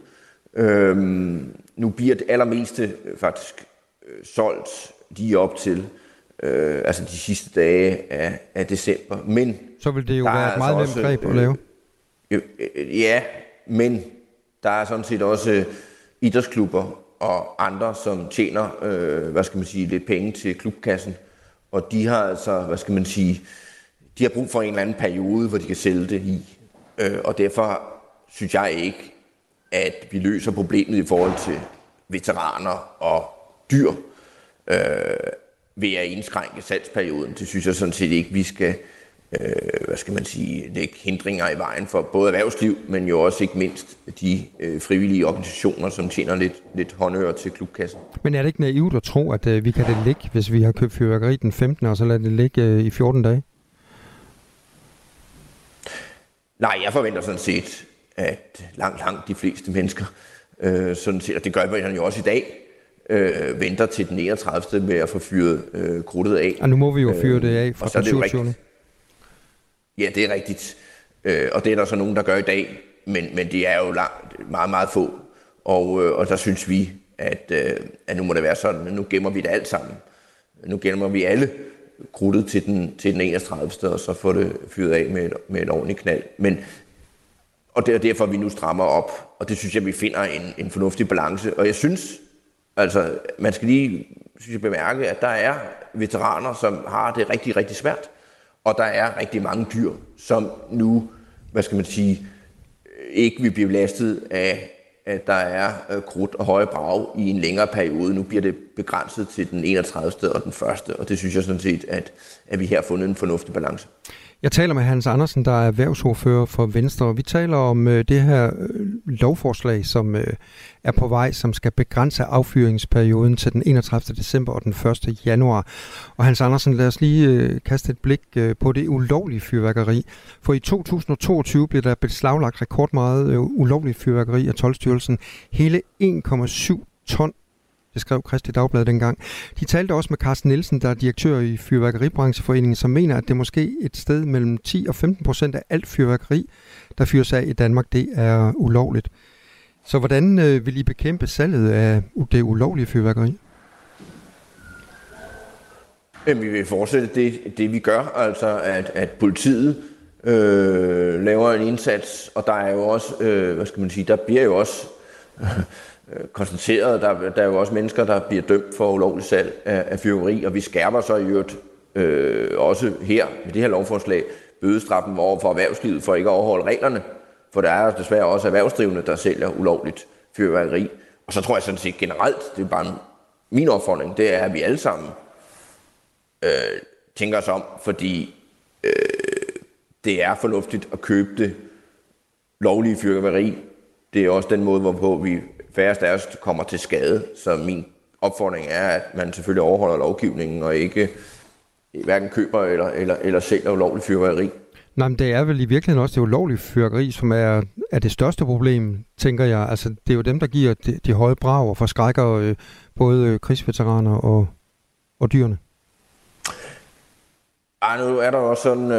Nu bliver det allermeste faktisk solgt lige op til altså de sidste dage af december. Men så vil det jo være et meget nemt greb at lave. Ja, men der er sådan set også idrætsklubber og andre, som tjener, lidt penge til klubkassen. Og de har altså, de har brug for en eller anden periode, hvor de kan sælge det i. Og derfor synes jeg ikke, at vi løser problemet i forhold til veteraner og dyr ved at indskrænke salgsperioden. Det synes jeg sådan set ikke, vi skal, lægge hindringer i vejen for både erhvervsliv, men jo også ikke mindst de frivillige organisationer, som tjener lidt håndører til klubkassen. Men er det ikke naivt at tro, at vi kan det ligge, hvis vi har købt fyrværkeri den 15. og så lader det ligge i 14 dage? Nej, jeg forventer sådan set, at langt de fleste mennesker, sådan set, og det gør man jo også i dag, venter til den 31. med at få fyret krudtet af. Og nu må vi jo fyre det af fra den 27. Ja, det er rigtigt. Og det er der så nogen, der gør i dag, men det er jo meget, meget få. Og der synes vi, at nu må det være sådan, at nu gemmer vi det alt sammen. Nu gemmer vi alle krudtet til den 31. og så får det fyret af med et ordentligt knald. Og det er derfor, vi nu strammer op, og det synes jeg, vi finder en fornuftig balance. Og jeg synes, altså man skal lige bemærke, at der er veteraner, som har det rigtig, rigtig svært. Og der er rigtig mange dyr, som nu, ikke vil blive belastet af, at der er krudt og høje brag i en længere periode. Nu bliver det begrænset til den 31. og den 1. Og det synes jeg sådan set, at vi her har fundet en fornuftig balance. Jeg taler med Hans Andersen, der er erhvervsordfører for Venstre. Vi taler om det her lovforslag, som er på vej, som skal begrænse affyringsperioden til den 31. december og den 1. januar. Og Hans Andersen, lad os lige kaste et blik på det ulovlige fyrværkeri. For i 2022 blev der beslaglagt rekordmeget ulovligt fyrværkeri af Toldstyrelsen. Hele 1,7 ton. Det skrev Kristeligt Dagblad dengang. De talte også med Carsten Nielsen, der er direktør i Fyrværkeribrancheforeningen, som mener, at det måske et sted mellem 10% og 15% af alt fyrværkeri, der fyres af i Danmark, det er ulovligt. Så hvordan vil I bekæmpe salget af det ulovlige fyrværkeri? Vi vil fortsætte det vi gør, altså at politiet laver en indsats, og der er jo også, der bliver jo også konstateret, der er jo også mennesker, der bliver dømt for ulovlig salg af fyrværkeri, og vi skærper så i øvrigt Også her med det her lovforslag bødestraffen over for erhvervslivet for ikke at overholde reglerne, for der er desværre også erhvervsdrivende, der sælger ulovligt fyrværkeri. Og så tror jeg sådan set generelt, det er bare min opfordring, det er, at vi alle sammen tænker os om, fordi det er fornuftigt at købe det lovlige fyrværkeri. Det er også den måde, hvorpå vi færrest af os kommer til skade. Så min opfordring er, at man selvfølgelig overholder lovgivningen og ikke hverken køber eller sælger ulovligt fyrværkeri. Nej, men det er vel i virkeligheden også det ulovlige fyrværkeri, som er det største problem, tænker jeg. Altså, det er jo dem, der giver de høje brag og forskrækker både krigsveteraner og dyrene. Ej, nu er der også sådan,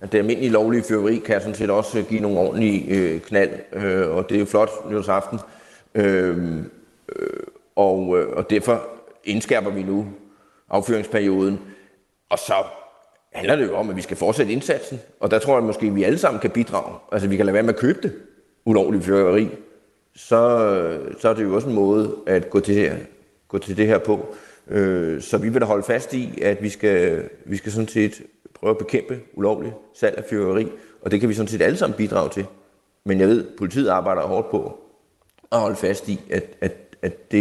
at det almindelige lovlige fyrværkeri kan sådan set også give nogle ordentlige knald, og det er jo flot nytårsaften. Og derfor indskærper vi nu affyringsperioden, og så handler det jo om, at vi skal fortsætte indsatsen, og der tror jeg måske, at vi alle sammen kan bidrage. Altså, vi kan lade være med at købe det ulovlige fyrværkeri, så er det jo også en måde at gå til det her på. Så vi vil da holde fast i, at vi skal sådan set prøve at bekæmpe ulovlig salg af fyrværkeri, og det kan vi sådan set alle sammen bidrage til. Men jeg ved, at politiet arbejder hårdt på at holde fast i, at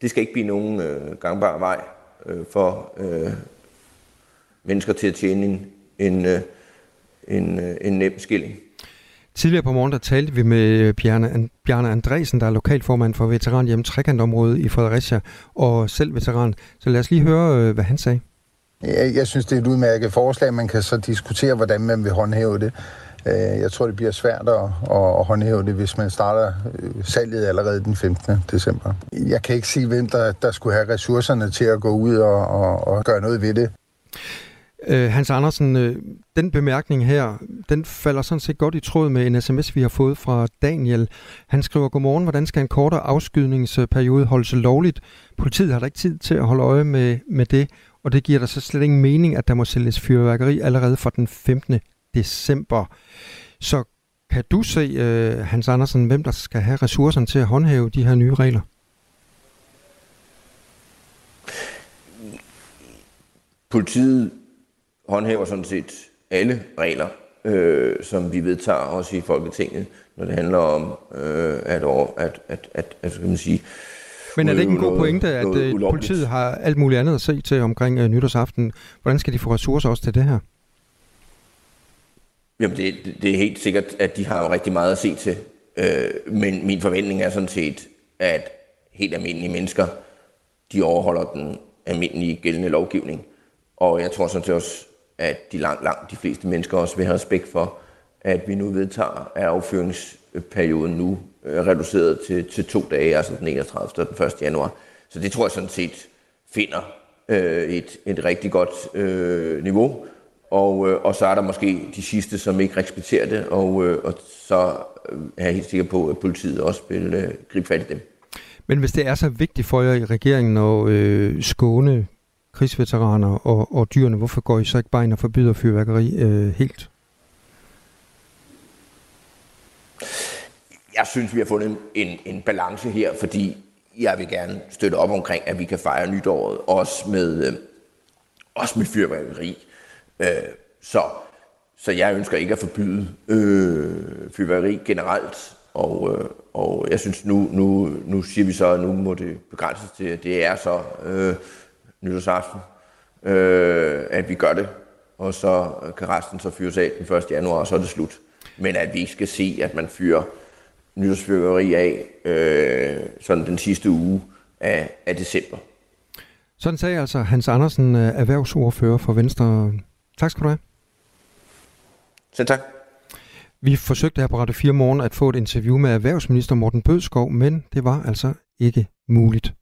det skal ikke blive nogen gangbar vej for mennesker til at tjene en nem skilling. Tidligere på morgen, der talte vi med Bjarne Andreasen, der er lokalformand for veteranhjem Trekantområdet i Fredericia, og selv veteran. Så lad os lige høre, hvad han sagde. Ja, jeg synes, det er et udmærket forslag. Man kan så diskutere, hvordan man vil håndhæve det. Jeg tror, det bliver svært at håndhæve det, hvis man starter salget allerede den 15. december. Jeg kan ikke sige, hvem der skulle have ressourcerne til at gå ud og gøre noget ved det. Hans Andersen, den bemærkning her, den falder sådan set godt i tråd med en sms, vi har fået fra Daniel. Han skriver, godmorgen, hvordan skal en kortere afskydningsperiode holdes lovligt? Politiet har da ikke tid til at holde øje med det, og det giver da så slet ingen mening, at der må sælges fyrværkeri allerede fra den 15. december. Så kan du se, Hans Andersen, hvem der skal have ressourcerne til at håndhæve de her nye regler? Politiet håndhæver sådan set alle regler, som vi vedtager også i Folketinget, når det handler om at skal man sige. Men er det ikke en god pointe, at politiet har alt muligt andet at se til omkring nytårsaften? Hvordan skal de få ressourcer også til det her? Jamen det er helt sikkert, at de har jo rigtig meget at se til. Men min forventning er sådan set, at helt almindelige mennesker, de overholder den almindelige gældende lovgivning. Og jeg tror sådan set også, at de fleste mennesker også vil have respekt for, at vi nu vedtager, at affyringsperioden nu er reduceret til 2 dage, altså den 31. og den 1. januar. Så det tror jeg sådan set finder et rigtig godt niveau. Og så er der måske de sidste, som ikke respekterer det, og så er jeg helt sikker på, at politiet også vil gribe fat i dem. Men hvis det er så vigtigt for jer i regeringen at skåne krigsveteraner og dyrene, hvorfor går I så ikke bare ind og forbyder fyrværkeri helt? Jeg synes, vi har fundet en balance her, fordi jeg vil gerne støtte op omkring, at vi kan fejre nytåret, også med fyrværkeri. Så jeg ønsker ikke at forbyde fyrværkeri generelt, og jeg synes, nu siger vi så, at nu må det begrænses til, at det er så nytårsaften, at vi gør det, og så kan resten så fyres af den 1. januar, og så er det slut. Men at vi ikke skal se, at man fyrer nytårsfyrværkeri af sådan den sidste uge af december. Sådan sagde altså Hans Andersen, erhvervsordfører for Venstre. Tak skal du have. Selv tak. Vi forsøgte her på Radio 4 Morgen at få et interview med erhvervsminister Morten Bødskov, men det var altså ikke muligt.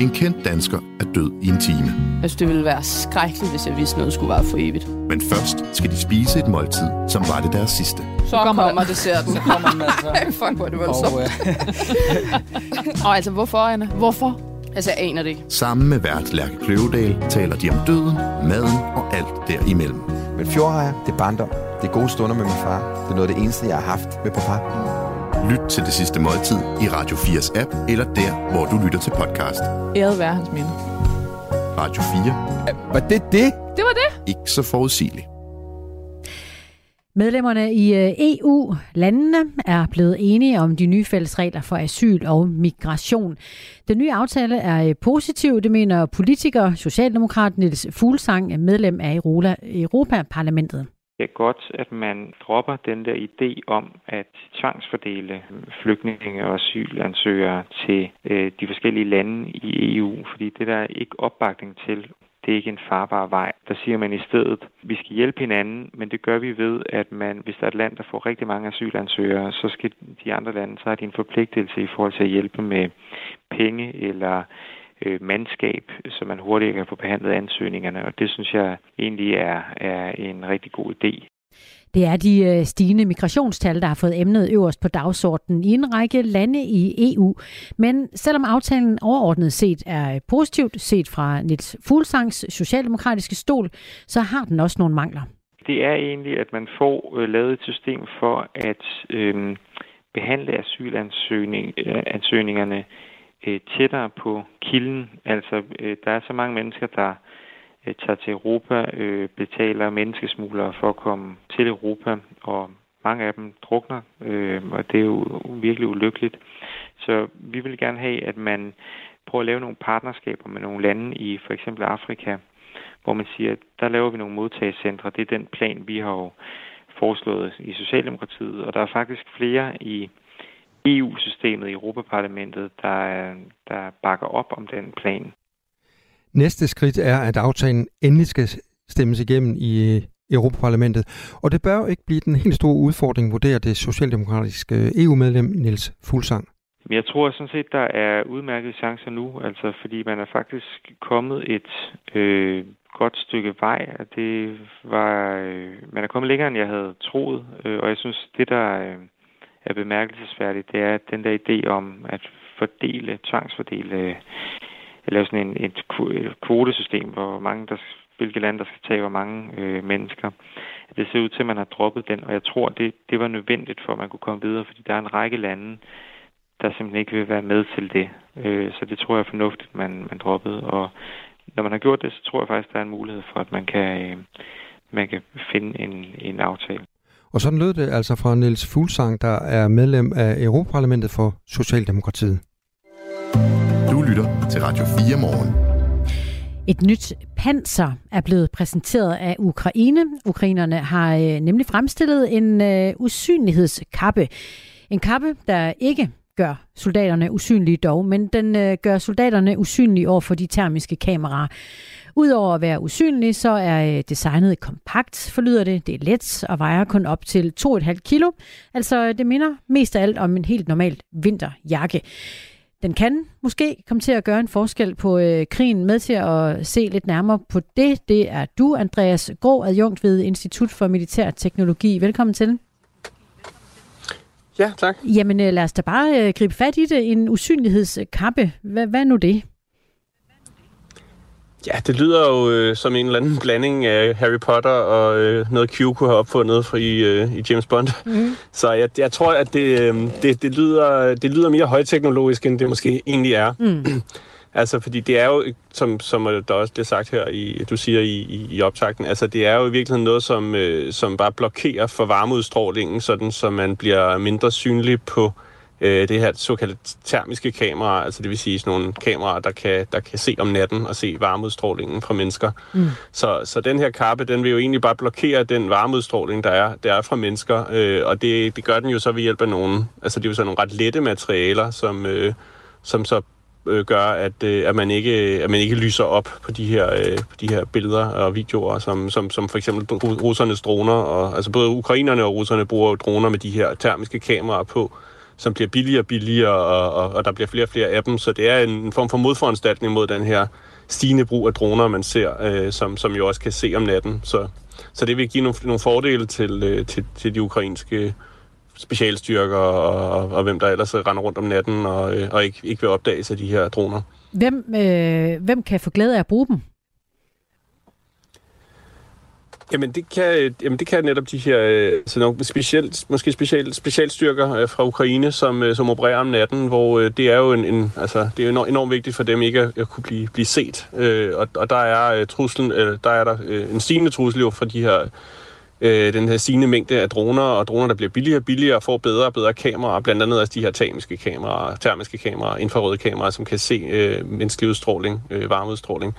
En kendt dansker er død i en time. Altså, det ville være skrækkeligt, hvis jeg vidste, noget skulle være for evigt. Men først skal de spise et måltid, som var det deres sidste. Så kommer desserten. Så kommer den altså. Fuck, hvor er det voldsomt. Og altså, hvorfor, Anna? Hvorfor? Altså, jeg aner det ikke. Sammen med vært Lærke Kløvedal taler de om døden, maden og alt derimellem. Men fjord har jeg. Det er barndom. Det er gode stunder med min far. Det er noget af det eneste, jeg har haft med papa. Lyt til Det Sidste Måltid i Radio 4's app, eller der, hvor du lytter til podcast. Æret være hans minde. Radio 4. Var det det? Det var det. Ikke så forudsigeligt. Medlemmerne i EU-landene er blevet enige om de nye fælles regler for asyl og migration. Den nye aftale er positiv, det mener politiker, socialdemokrat Niels Fuglsang, medlem af Europa-parlamentet. Det er godt, at man dropper den der idé om at tvangsfordele flygtninge og asylansøgere til de forskellige lande i EU, fordi det der er ikke opbakning til. Det er ikke en farbar vej. Der siger man i stedet, vi skal hjælpe hinanden, men det gør vi ved, at man, hvis der er et land, der får rigtig mange asylansøgere, så skal de andre lande, så har de en forpligtelse i forhold til at hjælpe med penge eller mandskab, så man hurtigere kan få behandlet ansøgningerne. Og det synes jeg egentlig er en rigtig god idé. Det er de stigende migrationstal, der har fået emnet øverst på dagsordenen i en række lande i EU. Men selvom aftalen overordnet set er positivt, set fra Niels Fuglsangs socialdemokratiske stol, så har den også nogle mangler. Det er egentlig, at man får lavet et system for at behandle asylansøgningerne tættere på kilden. Altså, der er så mange mennesker, der tager til Europa, betaler menneskesmuglere for at komme til Europa, og mange af dem drukner, og det er jo virkelig ulykkeligt. Så vi vil gerne have, at man prøver at lave nogle partnerskaber med nogle lande i for eksempel Afrika, hvor man siger, at der laver vi nogle modtagscentre. Det er den plan, vi har jo foreslået i Socialdemokratiet, og der er faktisk flere i EU-systemet i Europa-parlamentet, der bakker op om den plan. Næste skridt er, at aftalen endelig skal stemmes igennem i Europaparlamentet. Og det bør jo ikke blive den helt store udfordring, vurderer det socialdemokratiske EU-medlem Niels Fuglsang. Jeg tror sådan set, der er udmærkede chancer nu, altså fordi man er faktisk kommet et godt stykke vej. Og det var, man er kommet længere, end jeg havde troet, og jeg synes, det der er bemærkelsesværdigt, det er den der idé om at fordele, tvangsfordele, eller sådan et kvotesystem, hvor mange hvilke lande der skal tage hvor mange mennesker. Det ser ud til, at man har droppet den, og jeg tror, det var nødvendigt for, at man kunne komme videre, fordi der er en række lande, der simpelthen ikke vil være med til det. Så det tror jeg er fornuftigt, man droppede. Og når man har gjort det, så tror jeg faktisk, der er en mulighed for, at man kan finde en aftale. Og sådan lød det altså fra Niels Fuglsang, der er medlem af Europaparlamentet for Socialdemokratiet. Du lytter til Radio 4 morgen. Et nyt panser er blevet præsenteret af Ukraine. Ukrainerne har nemlig fremstillet en usynlighedskappe. En kappe, der ikke gør soldaterne usynlige dog, men den gør soldaterne usynlige over for de termiske kameraer. Udover at være usynlig, så er designet kompakt, forlyder det. Det er let og vejer kun op til 2,5 kilo. Altså det minder mest af alt om en helt normal vinterjakke. Den kan måske komme til at gøre en forskel på krigen. Med til at se lidt nærmere på det. Det er du, Andreas Graae, adjunkt ved Institut for Militær Teknologi. Velkommen til. Ja, tak. Jamen lad os da bare gribe fat i det. En usynlighedskappe. Hvad nu det? Ja, det lyder jo som en eller anden blanding af Harry Potter og noget Q kunne have opfundet i James Bond. Mm. Så jeg tror, at det lyder mere højteknologisk, end det måske egentlig er. Mm. Altså, fordi det er jo, som der også bliver sagt her, du siger i optakten, altså det er jo i virkeligheden noget, som bare blokerer for varmeudstrålingen, sådan så man bliver mindre synlig på det her såkaldte termiske kamera, altså det vil sige sådan nogle kameraer, der kan se om natten og se varmeudstrålingen fra mennesker. Mm. Så den her kappe, den vil jo egentlig bare blokere den varmeudstråling, der er fra mennesker, og det gør den jo så ved hjælp af nogle, altså det er jo så nogle ret lette materialer, som så gør, at man ikke lyser op på de her billeder og videoer, som for eksempel russernes droner, og altså både ukrainerne og russerne bruger droner med de her termiske kameraer på, som bliver billigere og billigere, og der bliver flere og flere af dem. Så det er en form for modforanstaltning mod den her stigende brug af droner, man ser, som jo også kan se om natten. Så det vil give nogle fordele til de ukrainske specialstyrker, og hvem der ellers render rundt om natten, og ikke vil opdages af de her droner. Hvem kan få glæde af at bruge dem? Jamen det kan netop de her nogle specialstyrker fra Ukraine, som opererer om natten, hvor det er jo det er enormt vigtigt for dem ikke at kunne blive set. Og der er en stigende trussel jo fra de her den her stigende mængde af droner, der bliver billigere og billigere og får bedre og bedre kameraer, blandt andet også de her termiske kameraer, infrarøde kameraer, som kan se menneskelig udstråling, varmeudstråling.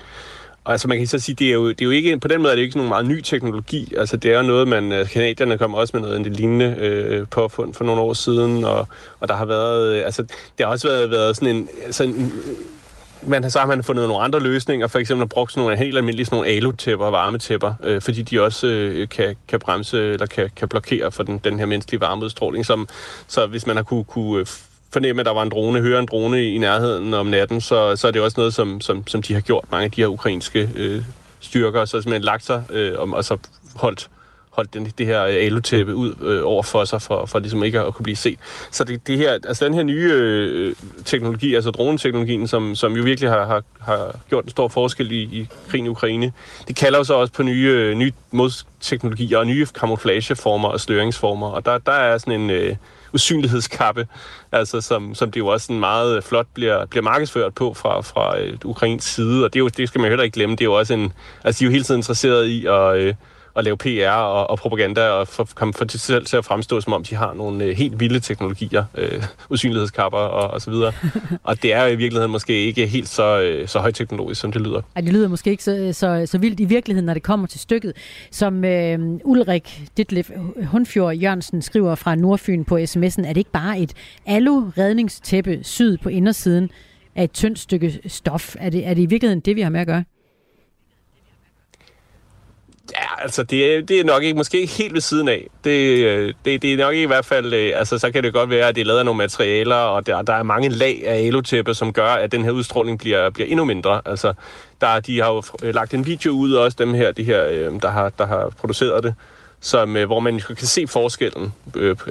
Og altså man kan så sige, det er jo ikke, på den måde er det ikke nogen meget ny teknologi, altså det er jo noget, kanadierne kommer også med noget lignende påfund for nogle år siden, og der har været, man har fundet nogle andre løsninger, for eksempel at bruge sådan nogle helt almindelige sådan nogle alutæpper og varmetæpper, fordi de også kan bremse eller kan blokere for den her menneskelige varmeudstråling, så hvis man har kunne fornemme, at der var en drone, høre en drone i nærheden om natten, så er det også noget, som de har gjort, mange af de her ukrainske styrker, så simpelthen lagt sig og så holdt det her alutæppe ud over for sig, for ligesom ikke at kunne blive set. Så det her, altså den her nye teknologi, altså droneteknologien, som jo virkelig har gjort en stor forskel i krigen i Ukraine, det kalder jo så også på nye modteknologier og nye kamuflageformer og styringsformer, og der er sådan en usynlighedskappe, altså som det jo også sådan meget flot bliver markedsført på fra Ukrains side, og det, er jo, det skal man heller ikke glemme, det er jo også de er jo hele tiden interesseret i at lave PR og propaganda og få det selv til at fremstå, som om de har nogle helt vilde teknologier, usynlighedskapper og så videre. Og det er jo i virkeligheden måske ikke helt så højteknologisk, som det lyder. Ej, det lyder måske ikke så vildt i virkeligheden, når det kommer til stykket. Som Ulrik Ditlev Hundfjord Jørgensen skriver fra Nordfyn på sms'en, er det ikke bare et alu-redningstæppe syd på indersiden af et tyndt stykke stof? Er det i virkeligheden det, vi har med at gøre? Ja, altså det er nok ikke, måske ikke helt ved siden af. Det er nok ikke i hvert fald, altså så kan det godt være, at det er lavet af nogle materialer, og der er mange lag af alutæppe, som gør, at den her udstråling bliver endnu mindre. Altså de har jo lagt en video ud også, der har produceret det, som, hvor man kan se forskellen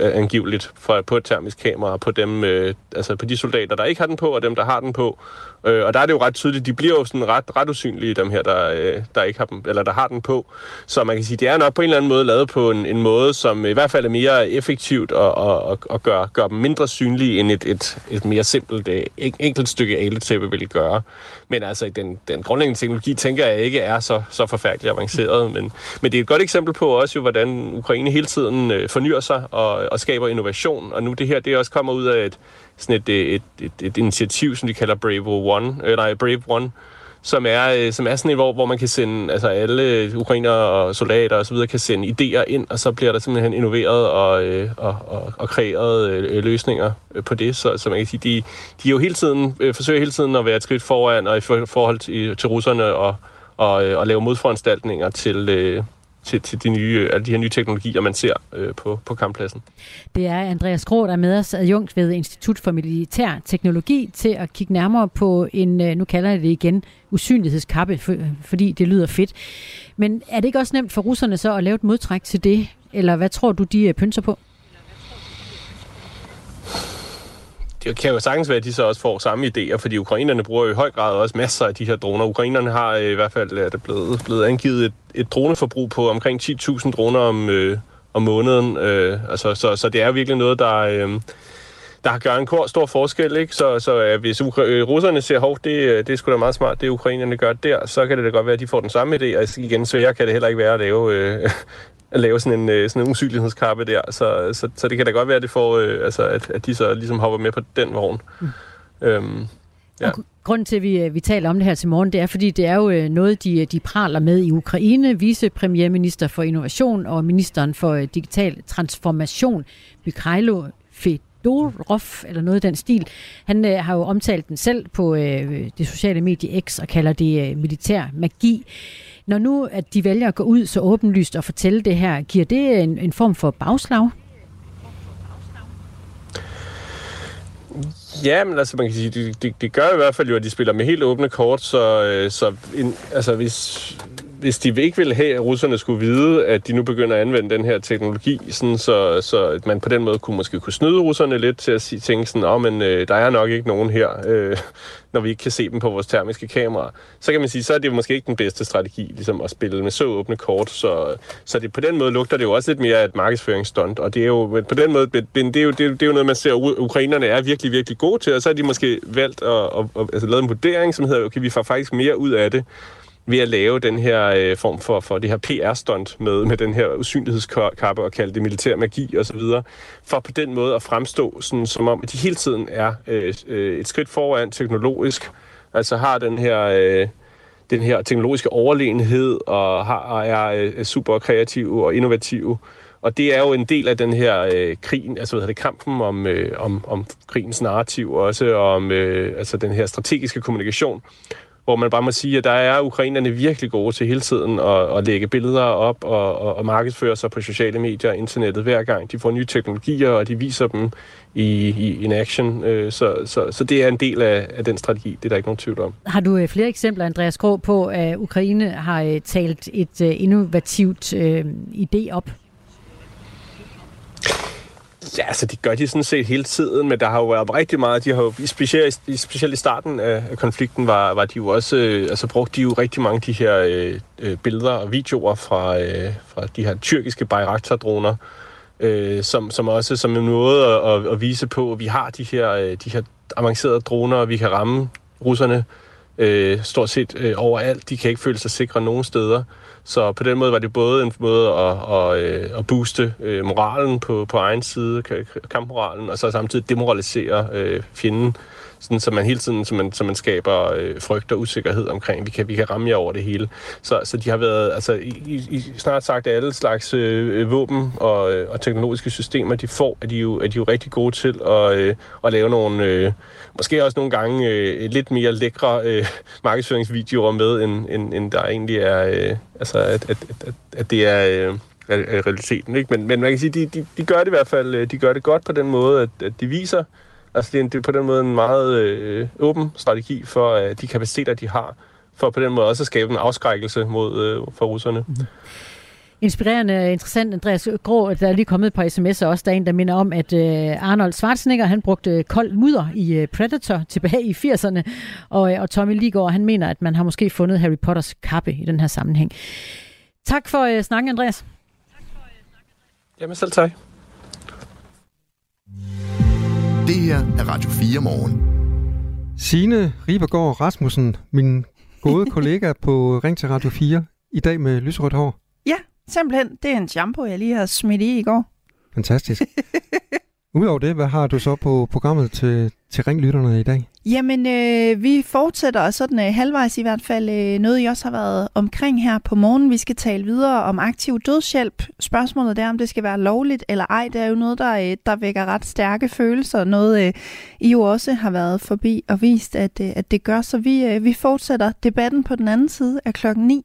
angiveligt på et termisk kamera på dem, altså på de soldater, der ikke har den på, og dem, der har den på. Og der er det jo ret tydeligt, de bliver jo sådan ret usynlige, dem her, der ikke har dem, eller der har den på. Så man kan sige, det er nok på en eller anden måde lavet på en måde, som i hvert fald er mere effektivt og gør dem mindre synlige, end et mere simpelt, enkelt stykke aletæppe ville gøre. Men altså, den grundlæggende teknologi, tænker jeg ikke, er så forfærdelig avanceret. Men det er et godt eksempel på også, jo, hvordan Ukraine hele tiden fornyer sig og skaber innovation. Og nu det her, det også kommer ud af et initiativ, som de kalder Brave One, som er sådan et, hvor man kan sende, altså alle ukrainere og soldater og så videre kan sende idéer ind, og så bliver der simpelthen innoveret og kreeret løsninger på det, så man kan sige, de jo hele tiden forsøger at være et skridt foran og i forhold til russerne og lave modforanstaltninger til alle de her nye teknologier, man ser på kamppladsen. Det er Andreas Graae, der er med os, adjunkt ved Institut for Militær Teknologi, til at kigge nærmere på en, nu kalder jeg det igen, usynlighedskappe, fordi det lyder fedt. Men er det ikke også nemt for russerne så at lave et modtræk til det? Eller hvad tror du, de pynser på? Det kan jo sagtens være, at de så også får samme idéer, fordi ukrainerne bruger jo i høj grad også masser af de her droner. Ukrainerne har i hvert fald, er der blevet angivet et droneforbrug på omkring 10.000 droner om måneden. Altså, så det er virkelig noget, der gør en stor forskel, ikke? Så hvis russerne ser, at det er sgu da meget smart, det ukrainerne gør der, så kan det da godt være, at de får den samme idé. Og igen, sværere kan det heller ikke være at lave... at lave sådan en usynlighedskappe der, så det kan da godt være, at det får, at de så ligesom hopper med på den vogn. Mm. Ja. Grunden til, at vi taler om det her til morgen, det er, fordi det er jo noget, de praler med i Ukraine. Vicepremierminister for Innovation og ministeren for Digital Transformation, Mykhailo Fedorov, eller noget i den stil, han har jo omtalt den selv på det sociale medie X og kalder det militær magi. Når nu, at de vælger at gå ud så åbenlyst og fortælle det her, giver det en form for bagslag? Ja, men altså man kan sige, det gør i hvert fald jo, at de spiller med helt åbne kort, så hvis hvis de ikke ville have, at russerne skulle vide, at de nu begynder at anvende den her teknologi, sådan, så man på den måde kunne snyde russerne lidt til at tænke sådan, der er nok ikke nogen her, når vi ikke kan se dem på vores termiske kameraer. Så kan man sige, så er det måske ikke den bedste strategi ligesom at spille med så åbne kort, så det, på den måde lugter det jo også lidt mere af et markedsføringsstunt, og det er jo på den måde, det er jo noget, man ser, ukrainerne er virkelig, virkelig gode til, og så har de måske valgt at lave en vurdering, som hedder, okay, vi får faktisk mere ud af det, ved at lave den her form for det her PR-stunt med den her usynlighedskappe og kalde det militær magi osv., for på den måde at fremstå, sådan, som om at de hele tiden er et skridt foran teknologisk, altså har den her teknologiske overlegenhed og er super kreative og innovative. Og det er jo en del af den her krigen, altså hvad hedder det, kampen om krigens narrativ også, og om den her strategiske kommunikation, hvor man bare må sige, at der er ukrainerne virkelig gode til hele tiden at lægge billeder op og markedsføre sig på sociale medier og internettet hver gang. De får nye teknologier, og de viser dem i en action. Så det er en del af den strategi. Det er der ikke nogen tvivl om. Har du flere eksempler, Andreas Graae, på, at Ukraine har talt et innovativt idé op? Ja, altså det gør de sådan set hele tiden, men der har jo været rigtig meget. De har jo, specielt i starten af konflikten, var de jo også, brugte de jo rigtig mange af de her billeder og videoer fra de her tyrkiske Bayraktar-droner, som også som en måde at vise på, at vi har de her avancerede droner, og vi kan ramme russerne stort set overalt. De kan ikke føle sig sikre nogen steder. Så på den måde var det både en måde at booste moralen på egen side, kampmoralen, og så samtidig demoralisere fjenden, sådan, så man hele tiden så man skaber frygt og usikkerhed omkring, vi kan ramme jer over det hele. Så de har været altså i snart sagt alle slags våben og teknologiske systemer, de får, er de jo rigtig gode til at lave nogle, måske også nogle gange lidt mere lækre markedsføringsvideoer med, end der egentlig er, at det er realiteten. Ikke? Men man kan sige, de gør det i hvert fald, de gør det godt på den måde, at de viser, altså det er på den måde en meget åben strategi for de kapaciteter, de har, for på den måde også at skabe en afskrækkelse for russerne. Mm-hmm. Inspirerende, interessant, Andreas Graae. Der er lige kommet et par sms'er også. Der er en, der minder om, at Arnold Schwarzenegger, han brugte kold mudder i Predator tilbage i 80'erne. Og Tommy Ligård, han mener, at man har måske fundet Harry Potters kappe i den her sammenhæng. Tak for snakken, Andreas. Jamen selv tak. Det her er Radio 4 Morgen. Signe Ribergaard Rasmussen, min gode kollega på Ring til Radio 4, i dag med lyserødt hår. Ja, simpelthen. Det er en shampoo, jeg lige har smidt i går. Fantastisk. Udover det, hvad har du så på programmet til ringlytterne i dag? Jamen, vi fortsætter sådan halvvejs i hvert fald noget, I også har været omkring her på morgen. Vi skal tale videre om aktiv dødshjælp. Spørgsmålet er, om det skal være lovligt eller ej. Det er jo noget, der vækker ret stærke følelser. Noget, I jo også har været forbi og vist, at det gør. Så vi fortsætter debatten på den anden side af 9:00.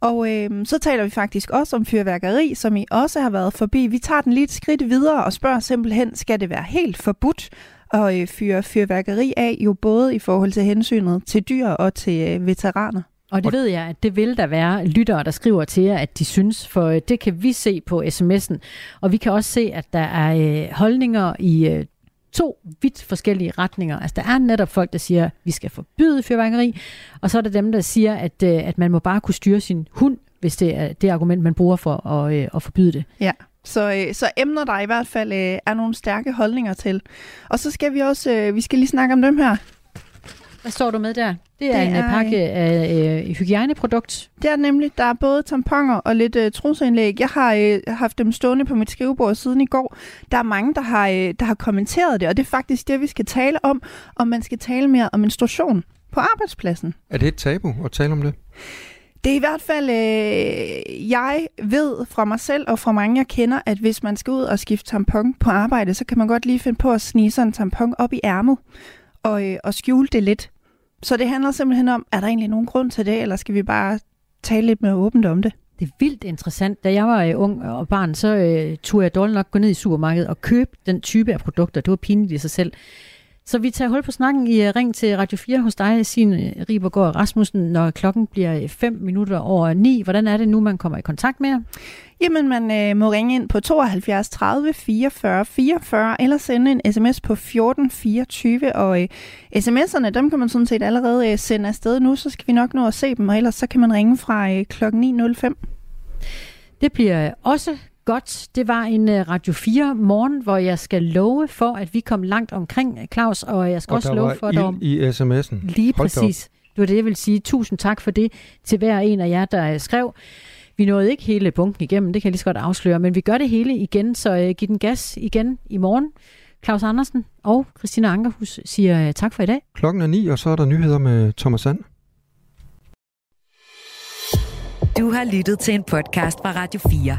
Og så taler vi faktisk også om fyrværkeri, som I også har været forbi. Vi tager den lige et skridt videre og spørger simpelthen, skal det være helt forbudt at fyre fyrværkeri af, jo både i forhold til hensynet til dyr og til veteraner? Og det ved jeg, at det vil der være lyttere, der skriver til jer, at de synes, for det kan vi se på sms'en. Og vi kan også se, at der er holdninger i to vidt forskellige retninger. Altså, der er netop folk, der siger, at vi skal forbyde fyrværkeri, og så er der dem, der siger, at man må bare kunne styre sin hund, hvis det er det argument, man bruger for at forbyde det. Ja, så emner der i hvert fald er nogle stærke holdninger til. Og så skal vi også, vi skal lige snakke om dem her. Hvad står du med der? Det er en pakke af hygiejneprodukt. Det er nemlig, der er både tamponer og lidt trusseindlæg. Jeg har haft dem stående på mit skrivebord siden i går. Der er mange, der har kommenteret det, og det er faktisk det, vi skal tale om, om man skal tale mere om menstruation på arbejdspladsen. Er det et tabu at tale om det? Det er i hvert fald, jeg ved fra mig selv og fra mange, jeg kender, at hvis man skal ud og skifte tampon på arbejde, så kan man godt lige finde på at snige sådan en tampon op i ærmet og skjule det lidt. Så det handler simpelthen om, er der egentlig nogen grund til det, eller skal vi bare tale lidt mere åbent om det? Det er vildt interessant. Da jeg var ung og barn, så turde jeg dårligt nok gå ned i supermarkedet og købe den type af produkter. Det var pinligt i sig selv. Så vi tager hul på snakken i Ring til Radio 4 hos dig, Signe Ribergaard Rasmussen, når klokken bliver 9:05. Hvordan er det nu, man kommer i kontakt med jer? Jamen, man må ringe ind på 72 30 44 44, eller sende en sms på 14 24, og sms'erne, dem kan man sådan set allerede sende afsted nu, så skal vi nok nå at se dem, og ellers så kan man ringe fra klokken 9:05. Det bliver også godt. Det var en Radio 4 morgen, hvor jeg skal love for, at vi kom langt omkring, Claus, og jeg skal og også love for dig om i sms'en. Lige hold præcis. Det var det, jeg vil sige. Tusind tak for det til hver en af jer, der skrev. Vi nåede ikke hele bunken igennem, det kan jeg lige så godt afsløre, men vi gør det hele igen, så giv den gas igen i morgen. Klaus Andersen og Christina Ankerhus siger tak for i dag. Klokken er 9, og så er der nyheder med Thomas Sand. Du har lyttet til en podcast fra Radio 4.